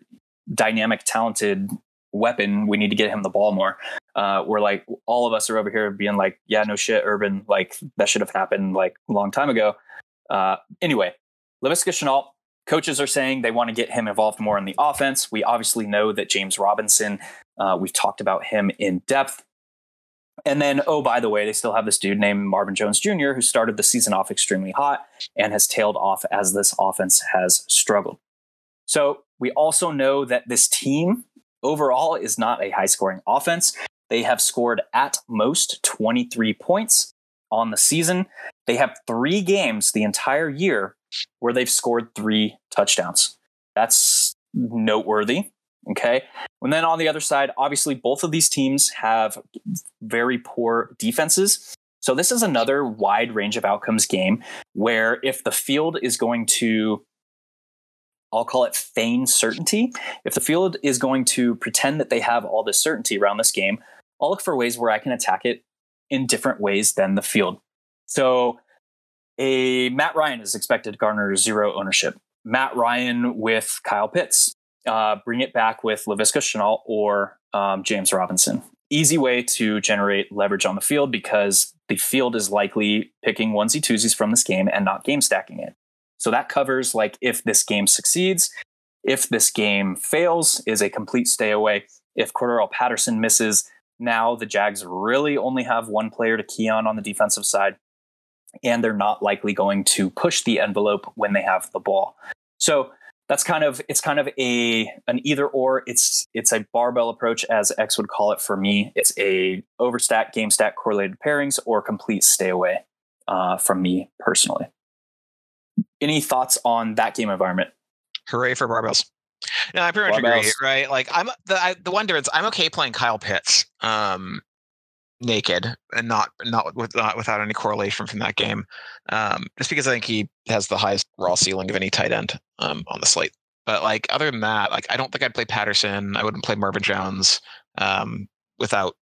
dynamic, talented weapon. We need to get him the ball more. Uh, we're like, all of us are over here being like, yeah, no shit, Urban. Like that should have happened like a long time ago. Uh, anyway, Laviska Shenault. Coaches are saying they want to get him involved more in the offense. We obviously know that James Robinson, uh, we've talked about him in depth. And then, oh, by the way, they still have this dude named Marvin Jones Junior who started the season off extremely hot and has tailed off as this offense has struggled. So we also know that this team overall is not a high-scoring offense. They have scored at most twenty-three points on the season. They have three games the entire year where they've scored three touchdowns. That's noteworthy. Okay. And then on the other side, obviously both of these teams have very poor defenses. So this is another wide range of outcomes game where if the field is going to, I'll call it feign certainty. If the field is going to pretend that they have all this certainty around this game, I'll look for ways where I can attack it in different ways than the field. So A Matt Ryan is expected to garner zero ownership. Matt Ryan with Kyle Pitts. Uh, bring it back with Laviska Shenault or um, James Robinson. Easy way to generate leverage on the field because the field is likely picking onesie twosies from this game and not game stacking it. So that covers like if this game succeeds, if this game fails, is a complete stay away. If Cordarrelle Patterson misses, now the Jags really only have one player to key on on the defensive side. And they're not likely going to push the envelope when they have the ball. So that's kind of, it's kind of a, an either or. It's, it's a barbell approach, as X would call it for me. It's a overstack, game stack, correlated pairings, or complete stay away uh, from me personally. Any thoughts on that game environment? Hooray for barbells. No, I pretty much barbells. agree, right? Like I'm the, I, the one difference, I'm okay playing Kyle Pitts. Um, naked and not not with not without any correlation from that game, um just because I think he has the highest raw ceiling of any tight end um on the slate. But like other than that, like I don't think I'd play Patterson. I wouldn't play Marvin Jones um, without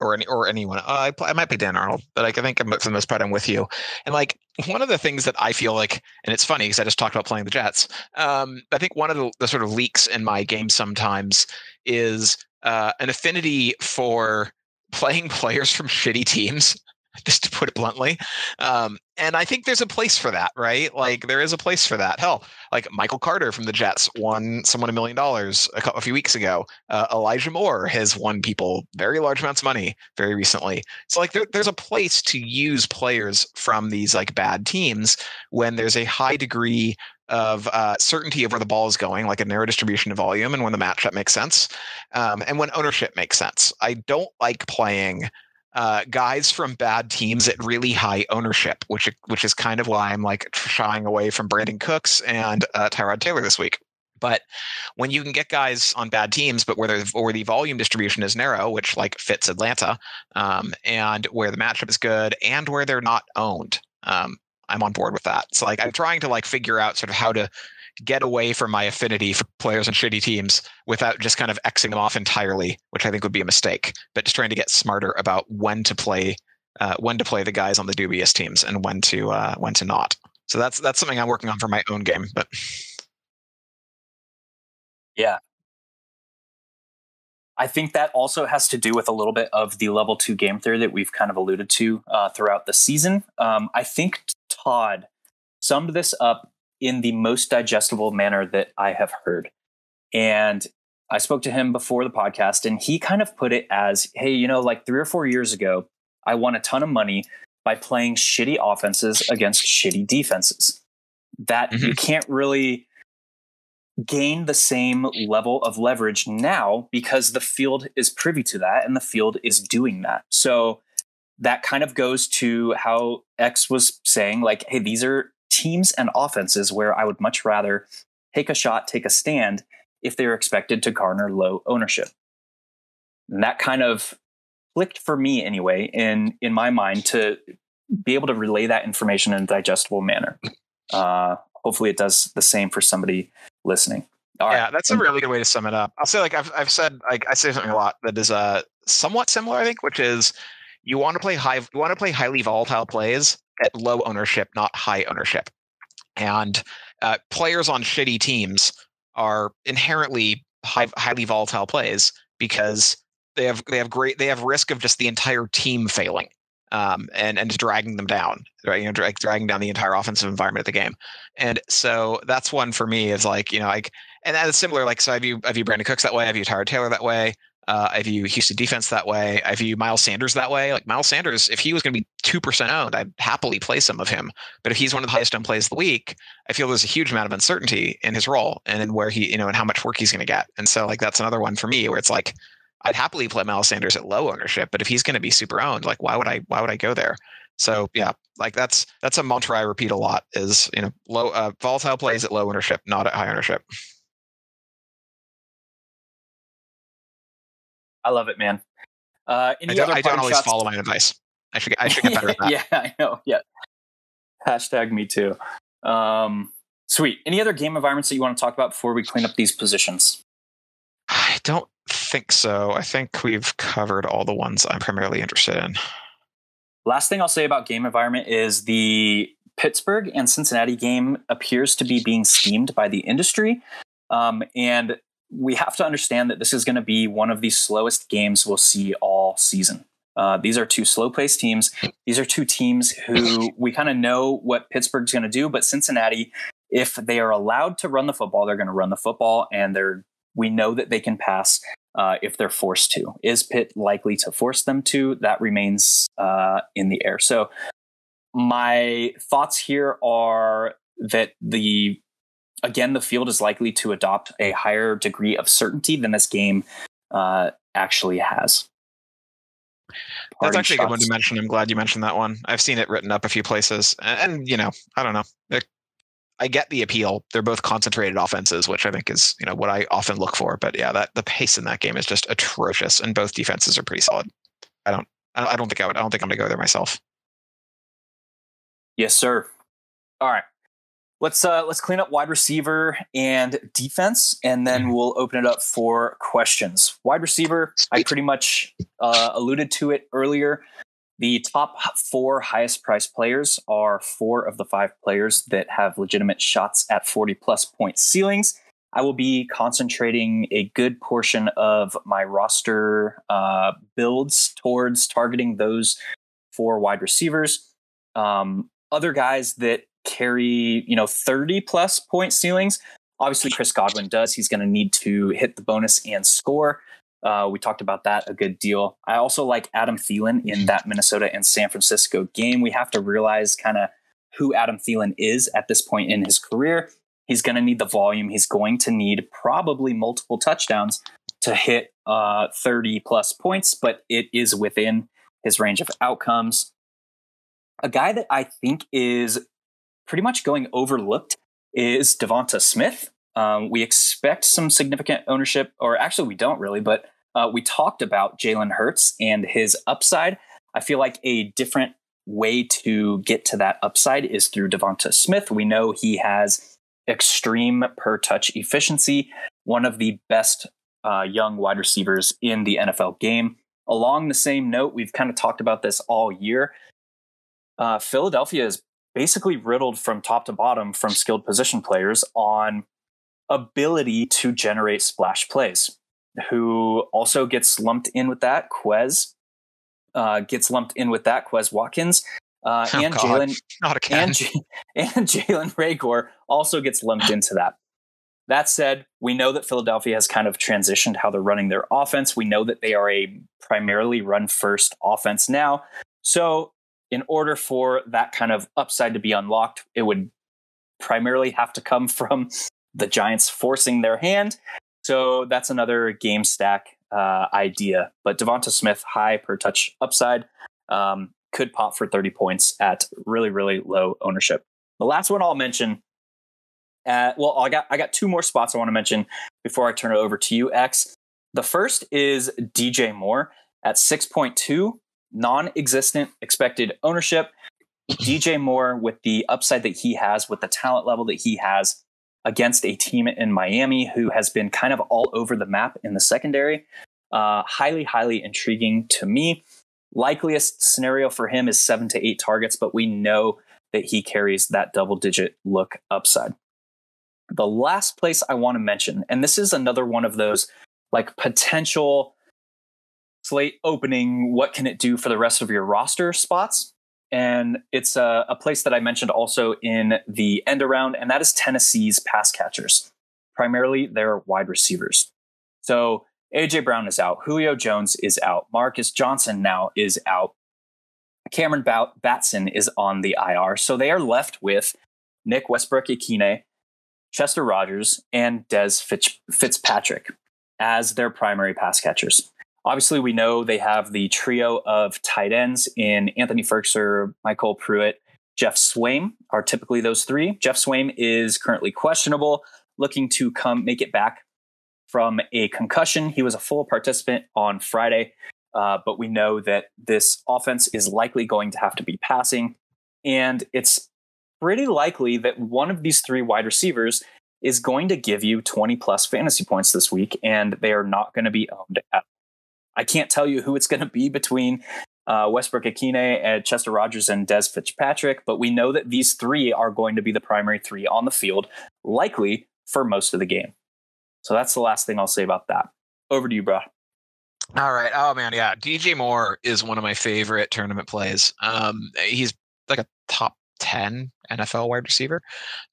or any or anyone. Uh, I play, I might play Dan Arnold, but like I think I'm, for the most part I'm with you. And like one of the things that I feel like, and it's funny because I just talked about playing the Jets. Um, I think one of the, the sort of leaks in my game sometimes is uh, an affinity for playing players from shitty teams. Just to put it bluntly. Um, and I think there's a place for that, right? Like there is a place for that. Hell, like Michael Carter from the Jets won someone a million dollars a couple a few weeks ago. Uh, Elijah Moore has won people very large amounts of money very recently. So like there, there's a place to use players from these like bad teams when there's a high degree of uh, certainty of where the ball is going, like a narrow distribution of volume, and when the matchup makes sense, um, and when ownership makes sense. I don't like playing Uh, guys from bad teams at really high ownership, which which is kind of why I'm like shying away from Brandon Cooks and uh, Tyrod Taylor this week. But when you can get guys on bad teams, but where the where the volume distribution is narrow, which like fits Atlanta, um, and where the matchup is good, and where they're not owned, um, I'm on board with that. So like I'm trying to like figure out sort of how to get away from my affinity for players and shitty teams without just kind of Xing them off entirely, which I think would be a mistake, but just trying to get smarter about when to play, uh, when to play the guys on the dubious teams and when to, uh, when to not. So that's, that's something I'm working on for my own game, but yeah, I think that also has to do with a little bit of the level two game theory that we've kind of alluded to, uh, throughout the season. Um, I think Todd summed this up in the most digestible manner that I have heard. And I spoke to him before the podcast, and he kind of put it as, hey, you know, like three or four years ago, I won a ton of money by playing shitty offenses against shitty defenses. That mm-hmm. you can't really gain the same level of leverage now because the field is privy to that and the field is doing that. So that kind of goes to how X was saying, like, hey, these are teams and offenses where I would much rather take a shot, take a stand if they're expected to garner low ownership. And that kind of clicked for me anyway, in, in my mind, to be able to relay that information in a digestible manner. Uh, hopefully it does the same for somebody listening. All yeah, right. That's a really good way to sum it up. I'll say like I've, I've said, like I say something a lot that is uh, somewhat similar, I think, which is you want to play high, you want to play highly volatile plays at low ownership, not high ownership. And uh, players on shitty teams are inherently high, highly volatile plays because they have they have great they have risk of just the entire team failing um, and and dragging them down, right? You know, drag, dragging down the entire offensive environment of the game. And so that's one for me is like you know like and that's similar. Like so, I view I view Brandon Cooks that way. I view Tyrod Taylor that way. Uh, I view Houston defense that way. I view Miles Sanders that way. Like Miles Sanders, if he was going to be two percent owned, I'd happily play some of him. But if he's one of the highest owned plays of the week, I feel there's a huge amount of uncertainty in his role and in where he, you know, and how much work he's going to get. And so like, that's another one for me where it's like, I'd happily play Miles Sanders at low ownership, but if he's going to be super owned, like, why would I, why would I go there? So yeah, like that's, that's a mantra I repeat a lot is, you know, low, uh, volatile plays at low ownership, not at high ownership. I love it, man. Uh, any I don't, other I don't always shots? Follow my advice. I should, I should get better at that. Yeah, I know. Yeah. Hashtag me too. Um, sweet. Any other game environments that you want to talk about before we clean up these positions? I don't think so. I think we've covered all the ones I'm primarily interested in. Last thing I'll say about game environment is the Pittsburgh and Cincinnati game appears to be being steamed by the industry. Um, and we have to understand that this is going to be one of the slowest games we'll see all season. Uh, these are two slow pace teams. These are two teams who we kind of know what Pittsburgh's going to do, but Cincinnati, if they are allowed to run the football, they're going to run the football, and they're, we know that they can pass uh, if they're forced to. Is Pitt likely to force them to? That remains uh, in the air. So my thoughts here are that the Again, the field is likely to adopt a higher degree of certainty than this game uh, actually has. Party That's actually shots. A good one to mention. I'm glad you mentioned that one. I've seen it written up a few places. And, and you know, I don't know. It, I get the appeal. They're both concentrated offenses, which I think is, you know, what I often look for. But yeah, that the pace in that game is just atrocious. And both defenses are pretty solid. I don't I don't think I would. I don't think I'm going to go there myself. Yes, sir. All right. Let's uh, let's clean up wide receiver and defense, and then we'll open it up for questions. Wide receiver, I pretty much uh, alluded to it earlier. The top four highest priced players are four of the five players that have legitimate shots at forty plus point ceilings. I will be concentrating a good portion of my roster uh, builds towards targeting those four wide receivers. Um, other guys that carry, you know, thirty plus point ceilings. Obviously, Chris Godwin does. He's going to need to hit the bonus and score. Uh, we talked about that a good deal. I also like Adam Thielen in that Minnesota and San Francisco game. We have to realize kind of who Adam Thielen is at this point in his career. He's going to need the volume. He's going to need probably multiple touchdowns to hit uh, thirty plus points, but it is within his range of outcomes. A guy that I think is pretty much going overlooked is Devonta Smith. Um, we expect some significant ownership, or actually we don't really, but uh, we talked about Jalen Hurts and his upside. I feel like a different way to get to that upside is through Devonta Smith. We know he has extreme per touch efficiency, one of the best uh, young wide receivers in the N F L game. Along the same note, we've kind of talked about this all year. Uh, Philadelphia is basically riddled from top to bottom from skilled position players on ability to generate splash plays. Who also gets lumped in with that? Quez uh, gets lumped in with that. Quez Watkins uh, oh, and Jalen and, J- and Jalen Reagor also gets lumped into that. That said, we know that Philadelphia has kind of transitioned how they're running their offense. We know that they are a primarily run first offense now. So in order for that kind of upside to be unlocked, it would primarily have to come from the Giants forcing their hand. So that's another game stack uh, idea. But Devonta Smith, high per touch upside, um, could pop for thirty points at really, really low ownership. The last one I'll mention. Uh, well, I got I got two more spots I want to mention before I turn it over to you, X. The first is D J Moore at six point two. Non-existent expected ownership. D J Moore, with the upside that he has, with the talent level that he has, against a team in Miami who has been kind of all over the map in the secondary. Uh, highly, highly intriguing to me. Likeliest scenario for him is seven to eight targets, but we know that he carries that double-digit look upside. The last place I want to mention, and this is another one of those like potential slate opening, what can it do for the rest of your roster spots? And it's a, a place that I mentioned also in the end around, and that is Tennessee's pass catchers, primarily their wide receivers. So A J Brown is out. Julio Jones is out. Marcus Johnson now is out. Cameron Bat- Batson is on the I R. So they are left with Nick Westbrook-Ikine, Chester Rogers, and Dez Fitz- Fitzpatrick as their primary pass catchers. Obviously, we know they have the trio of tight ends in Anthony Firkser, Michael Pruitt, Jeff Swaim are typically those three. Jeff Swaim is currently questionable, looking to come make it back from a concussion. He was a full participant on Friday, uh, but we know that this offense is likely going to have to be passing. And it's pretty likely that one of these three wide receivers is going to give you twenty plus fantasy points this week, and they are not going to be owned at all. I can't tell you who it's going to be between uh, Westbrook-Ikine and Chester Rogers and Dez Fitzpatrick, but we know that these three are going to be the primary three on the field, likely for most of the game. So that's the last thing I'll say about that. Over to you, bro. All right. Oh, man, yeah. D J Moore is one of my favorite tournament plays. Um, he's like a top ten N F L wide receiver.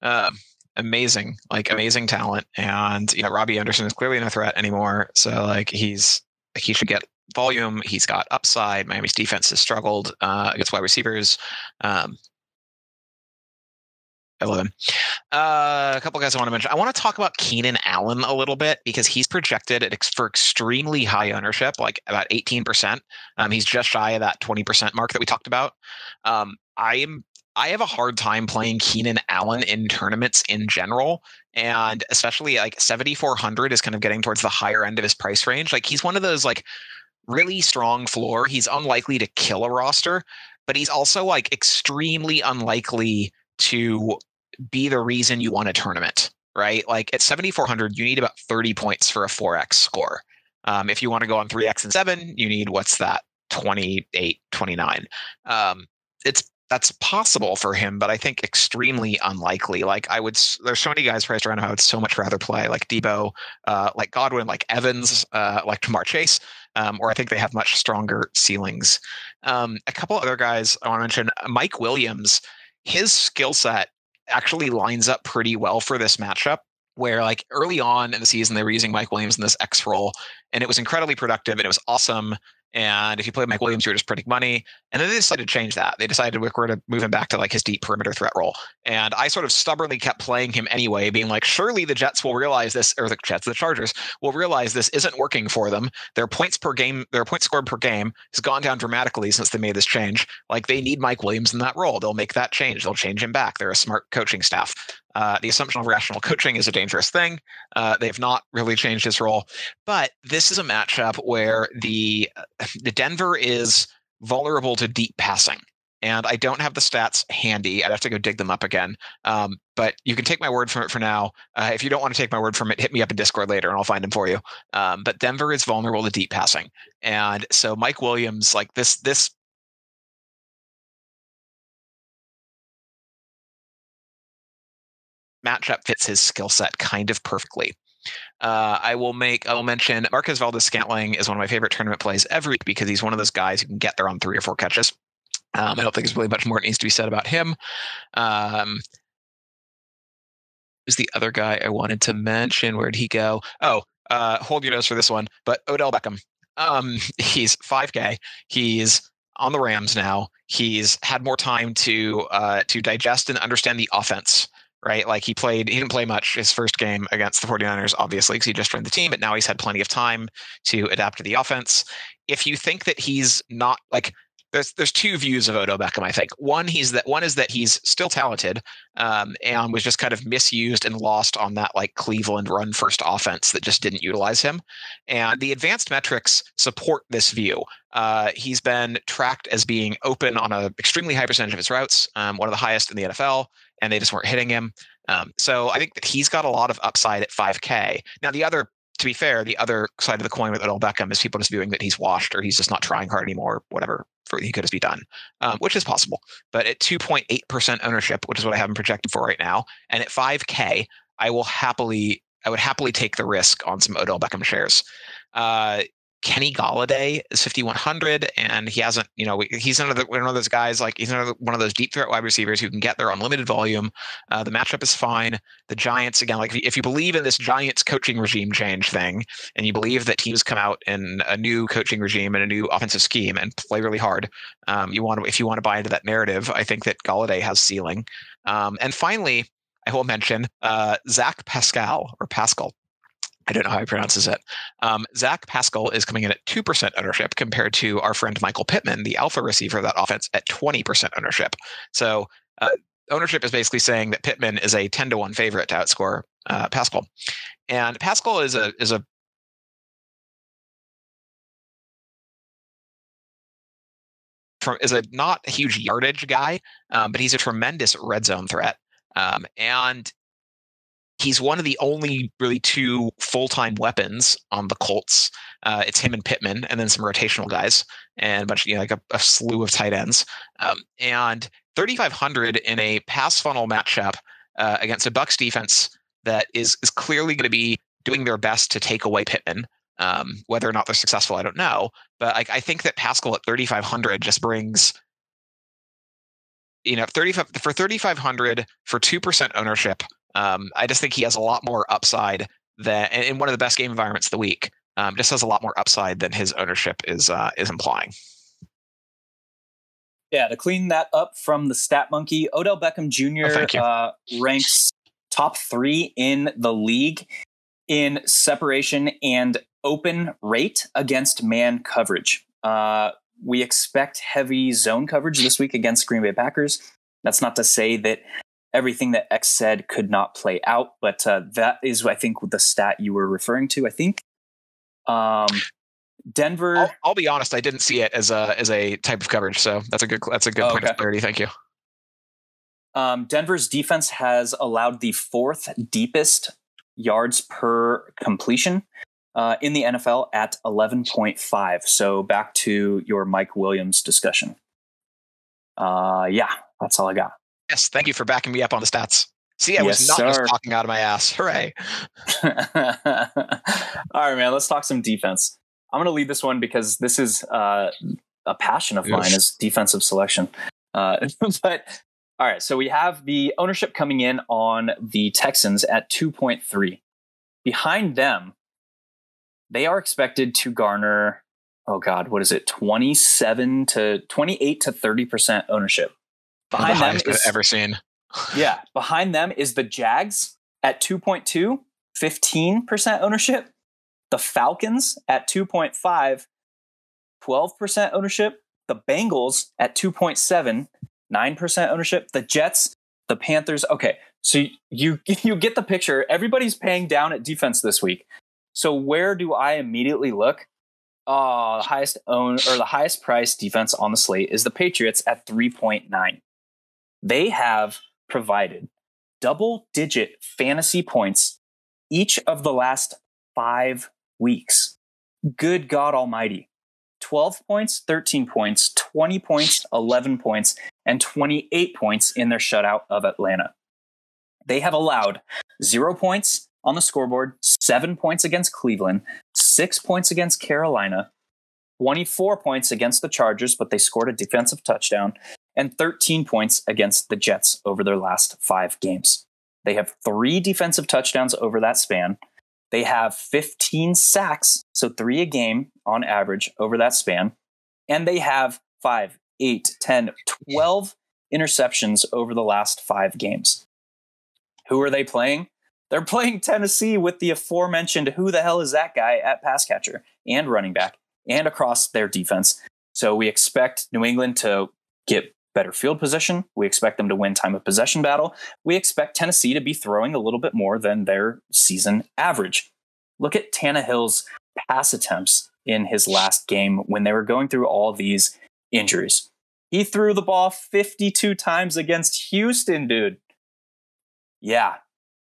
Um, amazing, like amazing talent. And, you know, Robbie Anderson is clearly no threat anymore. So, like, he's... he should get volume. He's got upside. Miami's defense has struggled uh, against wide receivers. Um, I love him. Uh, a couple guys I want to mention. I want to talk about Keenan Allen a little bit because he's projected at ex- for extremely high ownership, like about eighteen percent. Um, he's just shy of that twenty percent mark that we talked about. Um, I am. I have a hard time playing Keenan Allen in tournaments in general, and especially like seventy-four hundred is kind of getting towards the higher end of his price range. Like he's one of those like really strong floor. He's unlikely to kill a roster, but he's also like extremely unlikely to be the reason you won a tournament, right? Like at seventy-four hundred, you need about thirty points for a four X score. Um, if you want to go on three X and seven, you need what's that? twenty-eight, twenty-nine. Um, it's that's possible for him, but I think extremely unlikely. Like I would, there's so many guys priced around him I would so much rather play, like Deebo, uh, like Godwin, like Evans, uh, like Jamar Chase, um, or I think they have much stronger ceilings. Um, a couple other guys I want to mention, Mike Williams, his skill set actually lines up pretty well for this matchup, where like early on in the season, they were using Mike Williams in this X role, and it was incredibly productive and it was awesome. And if you played Mike Williams, you were just printing money. And then they decided to change that. They decided we're going to move him back to like his deep perimeter threat role. And I sort of stubbornly kept playing him anyway, being like, surely the Jets will realize this, or the Jets, the Chargers will realize this isn't working for them. Their points per game, their points scored per game has gone down dramatically since they made this change. Like they need Mike Williams in that role. They'll make that change. They'll change him back. They're a smart coaching staff. Uh, the assumption of rational coaching is a dangerous thing. Uh, they've not really changed his role, but this is a matchup where the the Denver is vulnerable to deep passing, and I don't have the stats handy. I'd have to go dig them up again. Um, but you can take my word from it for now. Uh, if you don't want to take my word from it, hit me up in Discord later, and I'll find them for you. Um, but Denver is vulnerable to deep passing, and so Mike Williams, like this this. matchup fits his skill set kind of perfectly. Uh, I will make, I will mention Marquez Valdes-Scantling is one of my favorite tournament plays every week because he's one of those guys who can get there on three or four catches. Um, I don't think there's really much more that needs to be said about him. Um, who's the other guy I wanted to mention? Where'd he go? Oh, uh, hold your nose for this one, but Odell Beckham. Um, he's five K. He's on the Rams now. He's had more time to uh, to digest and understand the offense. Right? Like he played, he didn't play much his first game against the forty-niners, obviously, because he just joined the team, but now he's had plenty of time to adapt to the offense. If you think that he's not like, there's, there's two views of Odell Beckham, I think. One, he's that one is that he's still talented um, and was just kind of misused and lost on that like Cleveland run first offense that just didn't utilize him. And the advanced metrics support this view. Uh, he's been tracked as being open on an extremely high percentage of his routes, um, one of the highest in the N F L, and they just weren't hitting him. Um, so I think that he's got a lot of upside at five K. Now, the other To be fair, the other side of the coin with Odell Beckham is people just viewing that he's washed or he's just not trying hard anymore, or whatever for he could just be done, um, which is possible. But at two point eight percent ownership, which is what I have him projected for right now, and at five K, I will happily, I would happily take the risk on some Odell Beckham shares. Uh, Kenny Golladay is fifty-one hundred, and he hasn't, you know, he's another one of those guys, like he's another one of those deep threat wide receivers who can get there on limited volume. Uh, the matchup is fine. The Giants, again, like if you believe in this Giants coaching regime change thing, and you believe that teams come out in a new coaching regime and a new offensive scheme and play really hard, um, you want to, if you want to buy into that narrative, I think that Golladay has ceiling. Um, and finally, I will mention uh, Zach Pascal or Pascal. I don't know how he pronounces it. Um, Zach Pascal is coming in at two percent ownership compared to our friend Michael Pittman, the alpha receiver of that offense, at twenty percent ownership. So uh, ownership is basically saying that Pittman is a ten to one favorite to outscore uh, Pascal. And Pascal is a is a is a not a huge yardage guy, um, but he's a tremendous red zone threat. Um, and He's one of the only really two full-time weapons on the Colts. Uh, it's him and Pittman, and then some rotational guys, and a bunch of, you know, like a, a slew of tight ends. Um, and thirty-five hundred in a pass funnel matchup uh, against a Bucks defense that is is clearly going to be doing their best to take away Pittman. Um, whether or not they're successful, I don't know. But I, I think that Pascal at thirty-five hundred just brings, you know, thirty-five for thirty-five hundred for two percent ownership. Um, I just think he has a lot more upside than in one of the best game environments of the week. Um, just has a lot more upside than his ownership is uh, is implying. Yeah, to clean that up from the Stat Monkey, Odell Beckham Junior Oh, uh, ranks top three in the league in separation and open rate against man coverage. Uh, we expect heavy zone coverage this week against Green Bay Packers. That's not to say that everything that X said could not play out, but uh, that is, I think, the stat you were referring to. I think um, Denver. I'll, I'll be honest; I didn't see it as a as a type of coverage, so that's a good that's a good oh, point okay. of clarity. Thank you. Um, Denver's defense has allowed the fourth deepest yards per completion uh, in the N F L at eleven point five. So back to your Mike Williams discussion. Uh, yeah, that's all I got. Yes, thank you for backing me up on the stats. See, I yes, was not sir. just talking out of my ass. Hooray. All right, man, let's talk some defense. I'm going to lead this one because this is uh, a passion of Oof. mine is defensive selection. Uh, but all right, so we have the ownership coming in on the Texans at two point three. Behind them, they are expected to garner, oh God, what is it? twenty-seven to twenty-eight to thirty percent ownership. Behind them is, I've ever seen. Yeah, behind them is the Jags at two point two, fifteen percent ownership. The Falcons at two point five, twelve percent ownership. The Bengals at two point seven, nine percent ownership. The Jets, the Panthers. Okay, so you you get the picture. Everybody's paying down at defense this week. So where do I immediately look? Oh, the highest own or the highest price defense on the slate is the Patriots at three point nine. They have provided double-digit fantasy points each of the last five weeks. Good God Almighty. twelve points, thirteen points, twenty points, eleven points, and twenty-eight points in their shutout of Atlanta. They have allowed zero points on the scoreboard, seven points against Cleveland, six points against Carolina, twenty-four points against the Chargers, but they scored a defensive touchdown, and thirteen points against the Jets over their last five games. They have three defensive touchdowns over that span. They have fifteen sacks, so three a game on average over that span. And they have five, eight, ten, twelve interceptions over the last five games. Who are they playing? They're playing Tennessee with the aforementioned who the hell is that guy at pass catcher and running back and across their defense. So we expect New England to get better field position. We expect them to win time of possession battle. We expect Tennessee to be throwing a little bit more than their season average. Look at Tannehill's pass attempts in his last game when they were going through all these injuries. He threw the ball fifty-two times against Houston, dude. Yeah,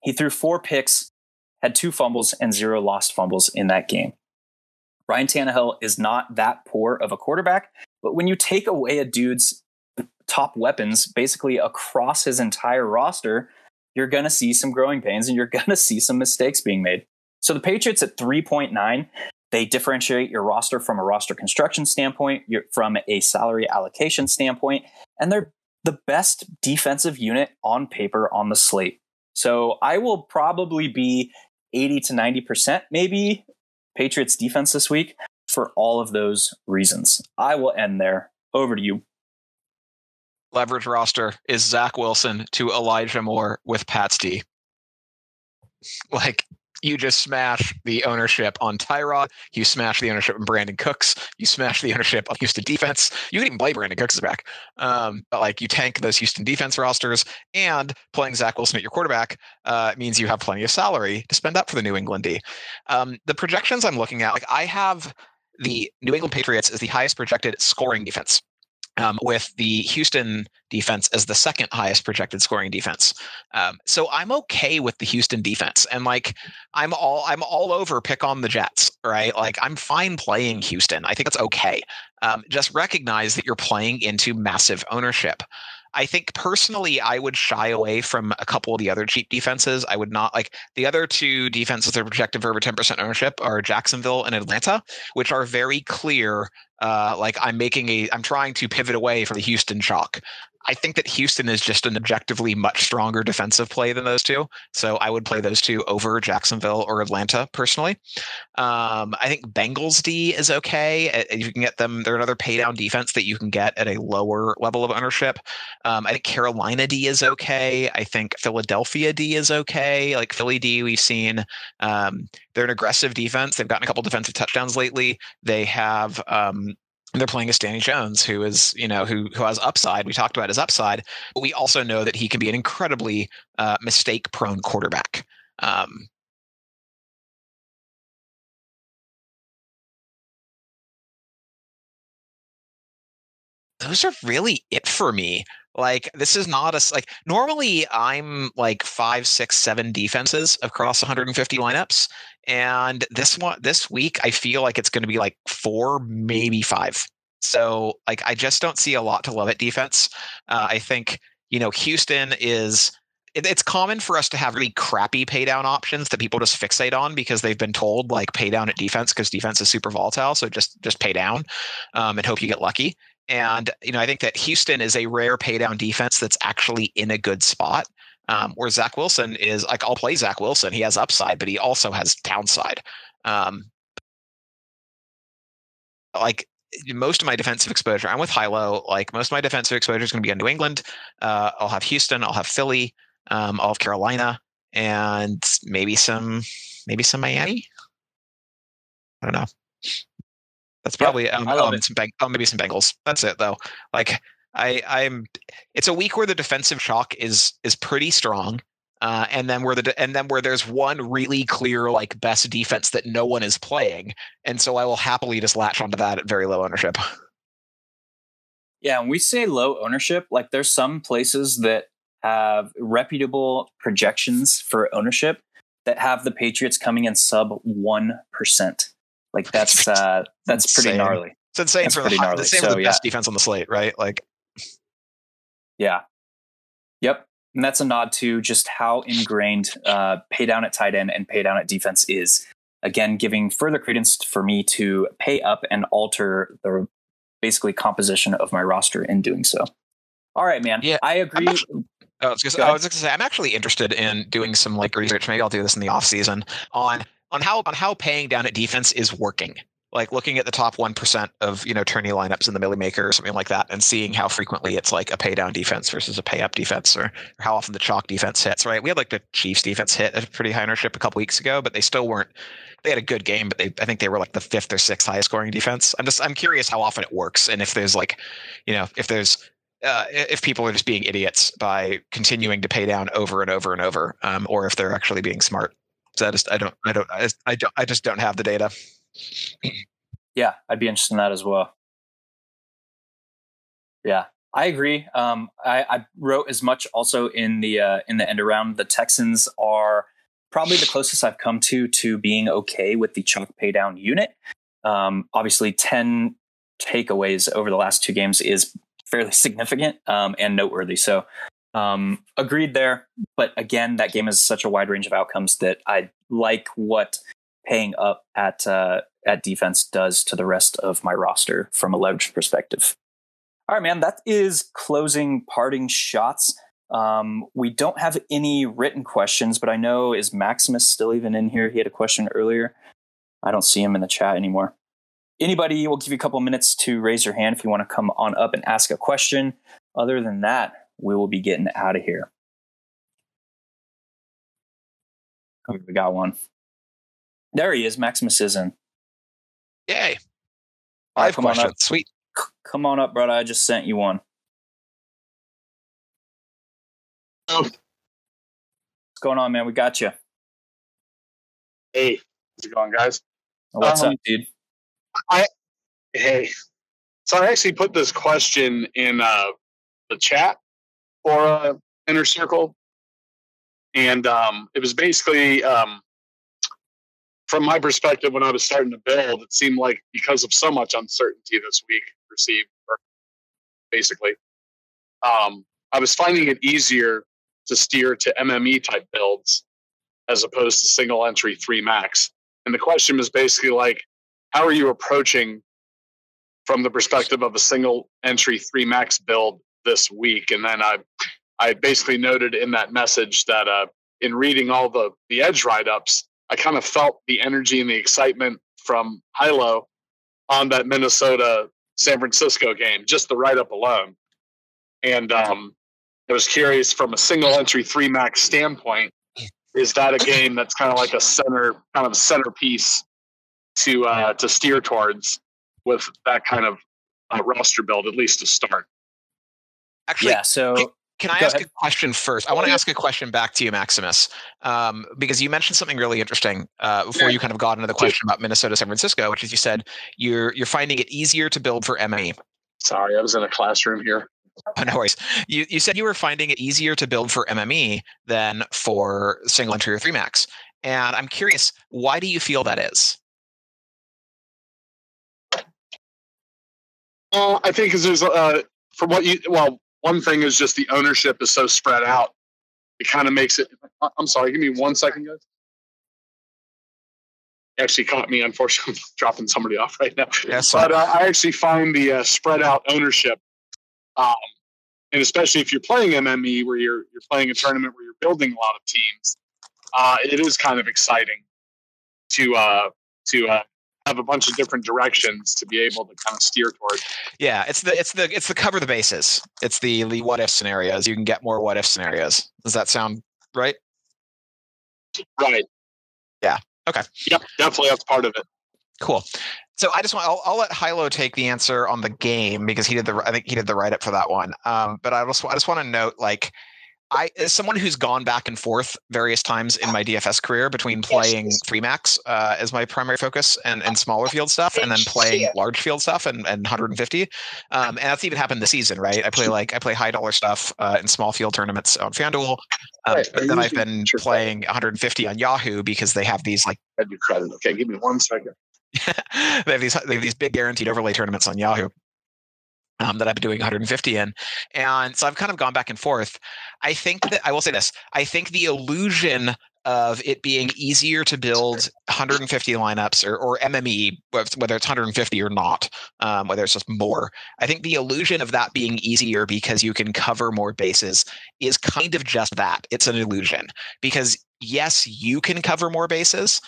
he threw four picks, had two fumbles, and zero lost fumbles in that game. Ryan Tannehill is not that poor of a quarterback, but when you take away a dude's top weapons basically across his entire roster, you're going to see some growing pains and you're going to see some mistakes being made. So the Patriots at three point nine, they differentiate your roster from a roster construction standpoint, from a salary allocation standpoint, and they're the best defensive unit on paper on the slate. So I will probably be eighty to ninety percent maybe Patriots defense this week for all of those reasons. I will end there. Over to you. Leverage roster is Zach Wilson to Elijah Moore with Pat's D. Like, you just smash the ownership on Tyrod. You smash the ownership on Brandon Cooks. You smash the ownership on Houston defense. You can even play Brandon Cooks back. Um, but like, you tank those Houston defense rosters, and playing Zach Wilson at your quarterback uh, means you have plenty of salary to spend up for the New England D. Um, the projections I'm looking at, like, I have the New England Patriots as the highest projected scoring defense. Um, with the Houston defense as the second highest projected scoring defense. Um, so I'm okay with the Houston defense. And like, I'm all, I'm all over pick on the Jets, right? Like, I'm fine playing Houston. I think it's okay. Um, just recognize that you're playing into massive ownership. I think personally, I would shy away from a couple of the other cheap defenses. I would not like the other two defenses that are projected for over ten percent ownership are Jacksonville and Atlanta, which are very clear. Uh, like I'm making a, I'm trying to pivot away from the Houston chalk. I think that Houston is just an objectively much stronger defensive play than those two. So I would play those two over Jacksonville or Atlanta personally. Um, I think Bengals D is okay. You can get them. They're another pay down defense that you can get at a lower level of ownership. Um, I think Carolina D is okay. I think Philadelphia D is okay. Like Philly D, we've seen um, they're an aggressive defense. They've gotten a couple defensive touchdowns lately. They have, um, they're playing as Danny Jones, who is, you know, who who has upside. We talked about his upside, but we also know that he can be an incredibly uh, mistake-prone quarterback. Um, those are really it for me. Like, this is not a, like, normally I'm like five, six, seven defenses across one hundred fifty lineups. And this one, this week, I feel like it's going to be like four, maybe five. So like, I just don't see a lot to love at defense. Uh, I think, you know, Houston is, it, it's common for us to have really crappy pay down options that people just fixate on because they've been told like pay down at defense because defense is super volatile. So just, just pay down um, and hope you get lucky. And, you know, I think that Houston is a rare pay down defense that's actually in a good spot, um, where Zach Wilson is like, I'll play Zach Wilson. He has upside, but he also has downside. Um, like most of my defensive exposure, I'm with Hilo. Like most of my defensive exposure is going to be on New England. Uh, I'll have Houston. I'll have Philly. Um, I'll have Carolina and maybe some, maybe some Miami. I don't know. That's probably yep, um, um, some bang- oh, maybe some Bengals. That's it though. Like I, I'm. It's a week where the defensive chalk is is pretty strong, uh, and then where the de- and then where there's one really clear like best defense that no one is playing, and so I will happily just latch onto that at very low ownership. Yeah, and we say low ownership. Like there's some places that have reputable projections for ownership that have the Patriots coming in sub one percent. Like that's uh, that's insane. Pretty gnarly. It's insane. That's for the, the same so, for the best yeah. defense on the slate, right? Like, yeah, yep. And that's a nod to just how ingrained uh, pay down at tight end and pay down at defense is. Again, giving further credence for me to pay up and alter the basically composition of my roster in doing so. All right, man. Yeah, I agree. Oh, I was going to say I'm actually interested in doing some like research. Maybe I'll do this in the off season on. On how on how paying down at defense is working, like looking at the top one percent of you know tourney lineups in the Millie Maker or something like that, and seeing how frequently it's like a pay down defense versus a pay up defense, or, or how often the chalk defense hits. Right, we had like the Chiefs defense hit a pretty high ownership a couple weeks ago, but they still weren't. They had a good game, but they I think they were like the fifth or sixth highest scoring defense. I'm just I'm curious how often it works, and if there's like, you know, if there's uh, if people are just being idiots by continuing to pay down over and over and over, um, or if they're actually being smart. I just I don't I don't I just, I don't I just don't have the data. Yeah, I'd be interested in that as well. Yeah, I agree. Um, I, I wrote as much also in the uh, in the end around. The Texans are probably the closest I've come to to being okay with the chunk pay down unit. Um, obviously, ten takeaways over the last two games is fairly significant um, and noteworthy. So. Um, agreed there. But again, that game is such a wide range of outcomes that I like what paying up at uh, at defense does to the rest of my roster from a leverage perspective. All right, man, that is closing parting shots. Um, we don't have any written questions, but I know, is Maximus still even in here? He had a question earlier. I don't see him in the chat anymore. Anybody, we'll give you a couple minutes to raise your hand if you want to come on up and ask a question. Other than that, we will be getting out of here. Oh, we got one. There he is. Maximus is in. Yay. Live question. Sweet. Come on up, brother. I just sent you one. Oh. What's going on, man? We got you. Hey, how's it going, guys? Oh, what's um, up, dude? I, hey. So I actually put this question in uh, the chat. Or uh, Inner Circle, and um, it was basically um, from my perspective when I was starting to build. It seemed like because of so much uncertainty this week, perceived basically, um, I was finding it easier to steer to M M E type builds as opposed to single entry three max. And the question was basically like, how are you approaching from the perspective of a single entry three max build this week? And then I I basically noted in that message that uh, in reading all the, the edge write-ups, I kind of felt the energy and the excitement from Hilo on that Minnesota-San Francisco game, just the write-up alone. And um, I was curious from a single-entry three-max standpoint, is that a game that's kind of like a center, kind of a centerpiece to, uh, to steer towards with that kind of uh, roster build, at least to start? Actually, yeah, so can, can I ask ahead. a question first? I want to ask a question back to you, Maximus, um, because you mentioned something really interesting uh, before you kind of got into the question about Minnesota, San Francisco, which is you said you're you're finding it easier to build for M M E. Sorry, I was in a classroom here. Oh, no worries. You you said you were finding it easier to build for M M E than for single entry or three max. And I'm curious, why do you feel that is? Well, I think because there's, uh, from what you, well, one thing is just the ownership is so spread out. It kind of makes it, I'm sorry, give me one second, guys. Actually caught me, unfortunately, I'm dropping somebody off right now. Yes, but uh, I actually find the uh, spread out ownership, um, and especially if you're playing M M E where you're you're playing a tournament where you're building a lot of teams, uh, it is kind of exciting to uh, to uh, have a bunch of different directions to be able to kind of steer toward. Yeah, it's the it's the it's the cover the bases. It's the, the what if scenarios. You can get more what if scenarios. Does that sound right? Right. Yeah. Okay. Yep, definitely that's part of it. Cool. So I just want I'll, I'll let Hilo take the answer on the game because he did the I think he did the write up for that one. Um, but I just I just want to note like I as someone who's gone back and forth various times in my D F S career between playing three max uh, as my primary focus and, and smaller field stuff and then playing large field stuff and, and one hundred fifty, um, and that's even happened this season, right? I play like I play high dollar stuff uh, in small field tournaments on FanDuel. Um, right. But then I've been playing one hundred fifty on Yahoo because they have these like. I do credit. Okay, give me one second. they have these they have these big guaranteed overlay tournaments on Yahoo um, that I've been doing one hundred fifty in, and so I've kind of gone back and forth. I think that I will say this. I think the illusion of it being easier to build one hundred fifty lineups or, or M M E, whether it's one hundred fifty or not, um, whether it's just more. I think the illusion of that being easier because you can cover more bases is kind of just that. It's an illusion because, yes, you can cover more bases,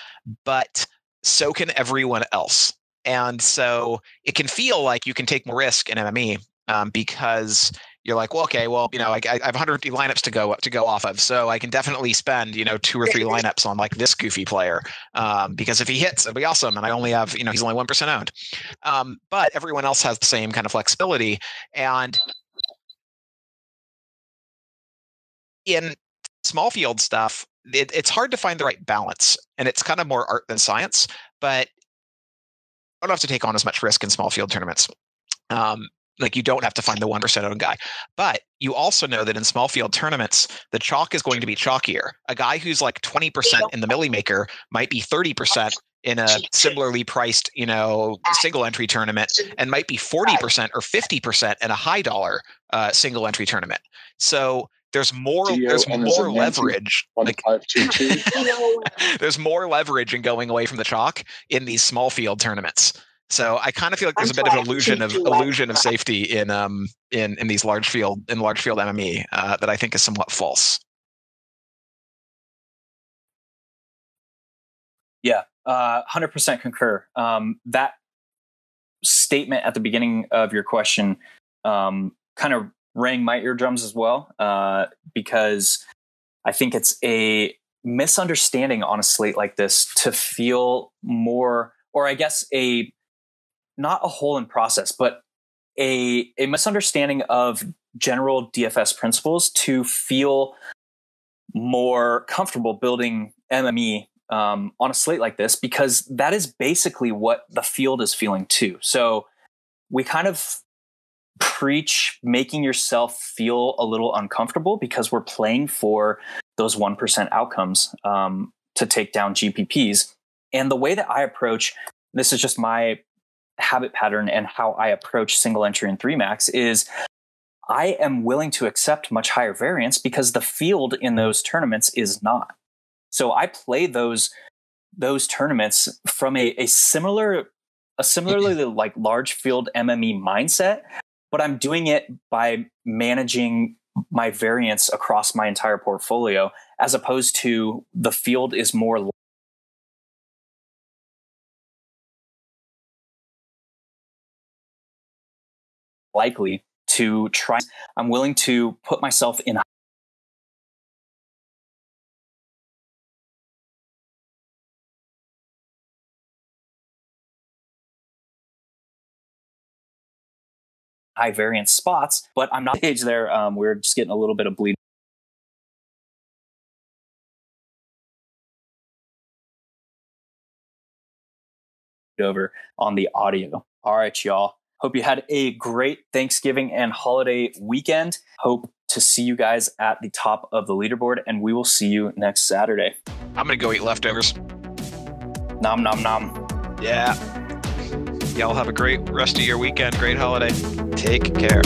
but so can everyone else. And so it can feel like you can take more risk in M M E um, because – you're like, well, okay, well, you know, I, I have one hundred fifty lineups to go to go off of, so I can definitely spend, you know, two or three lineups on like this goofy player, um, because if he hits, it'll be awesome, and I only have, you know, he's only one percent owned, um, but everyone else has the same kind of flexibility, and in small field stuff, it, it's hard to find the right balance, and it's kind of more art than science, but I don't have to take on as much risk in small field tournaments. Um, Like you don't have to find the one percent owned guy, but you also know that in small field tournaments, the chalk is going to be chalkier. A guy who's like twenty percent in the milli maker might be thirty percent in a similarly priced, you know, single entry tournament, and might be forty percent or fifty percent in a high dollar uh, single entry tournament. So there's more, there's more leverage. Like, there's more leverage in going away from the chalk in these small field tournaments. So I kind of feel like there's a bit of an illusion of illusion of safety in um in, in these large field in large field M M E uh, that I think is somewhat false. Yeah, uh, one hundred percent concur. Um, that statement at the beginning of your question um, kind of rang my eardrums as well uh, because I think it's a misunderstanding on a slate like this to feel more, or I guess a not a hole in process, but a, a misunderstanding of general D F S principles to feel more comfortable building M M E um, on a slate like this, because that is basically what the field is feeling too. So we kind of preach making yourself feel a little uncomfortable because we're playing for those one percent outcomes um, to take down G P Ps. And the way that I approach, this is just my habit pattern and how I approach single entry and three max, is I am willing to accept much higher variance because the field in those tournaments is not. So I play those those tournaments from a, a similar a similarly like large field M M E mindset, but I'm doing it by managing my variance across my entire portfolio, as opposed to the field is more likely to try. I'm willing to put myself in high variance spots, but I'm not age there. Um, we're just getting a little bit of bleed. Over on the audio. All right, y'all. Hope you had a great Thanksgiving and holiday weekend. Hope to see you guys at the top of the leaderboard, and we will see you next Saturday. I'm going to go eat leftovers. Nom, nom, nom. Yeah. Y'all have a great rest of your weekend. Great holiday. Take care.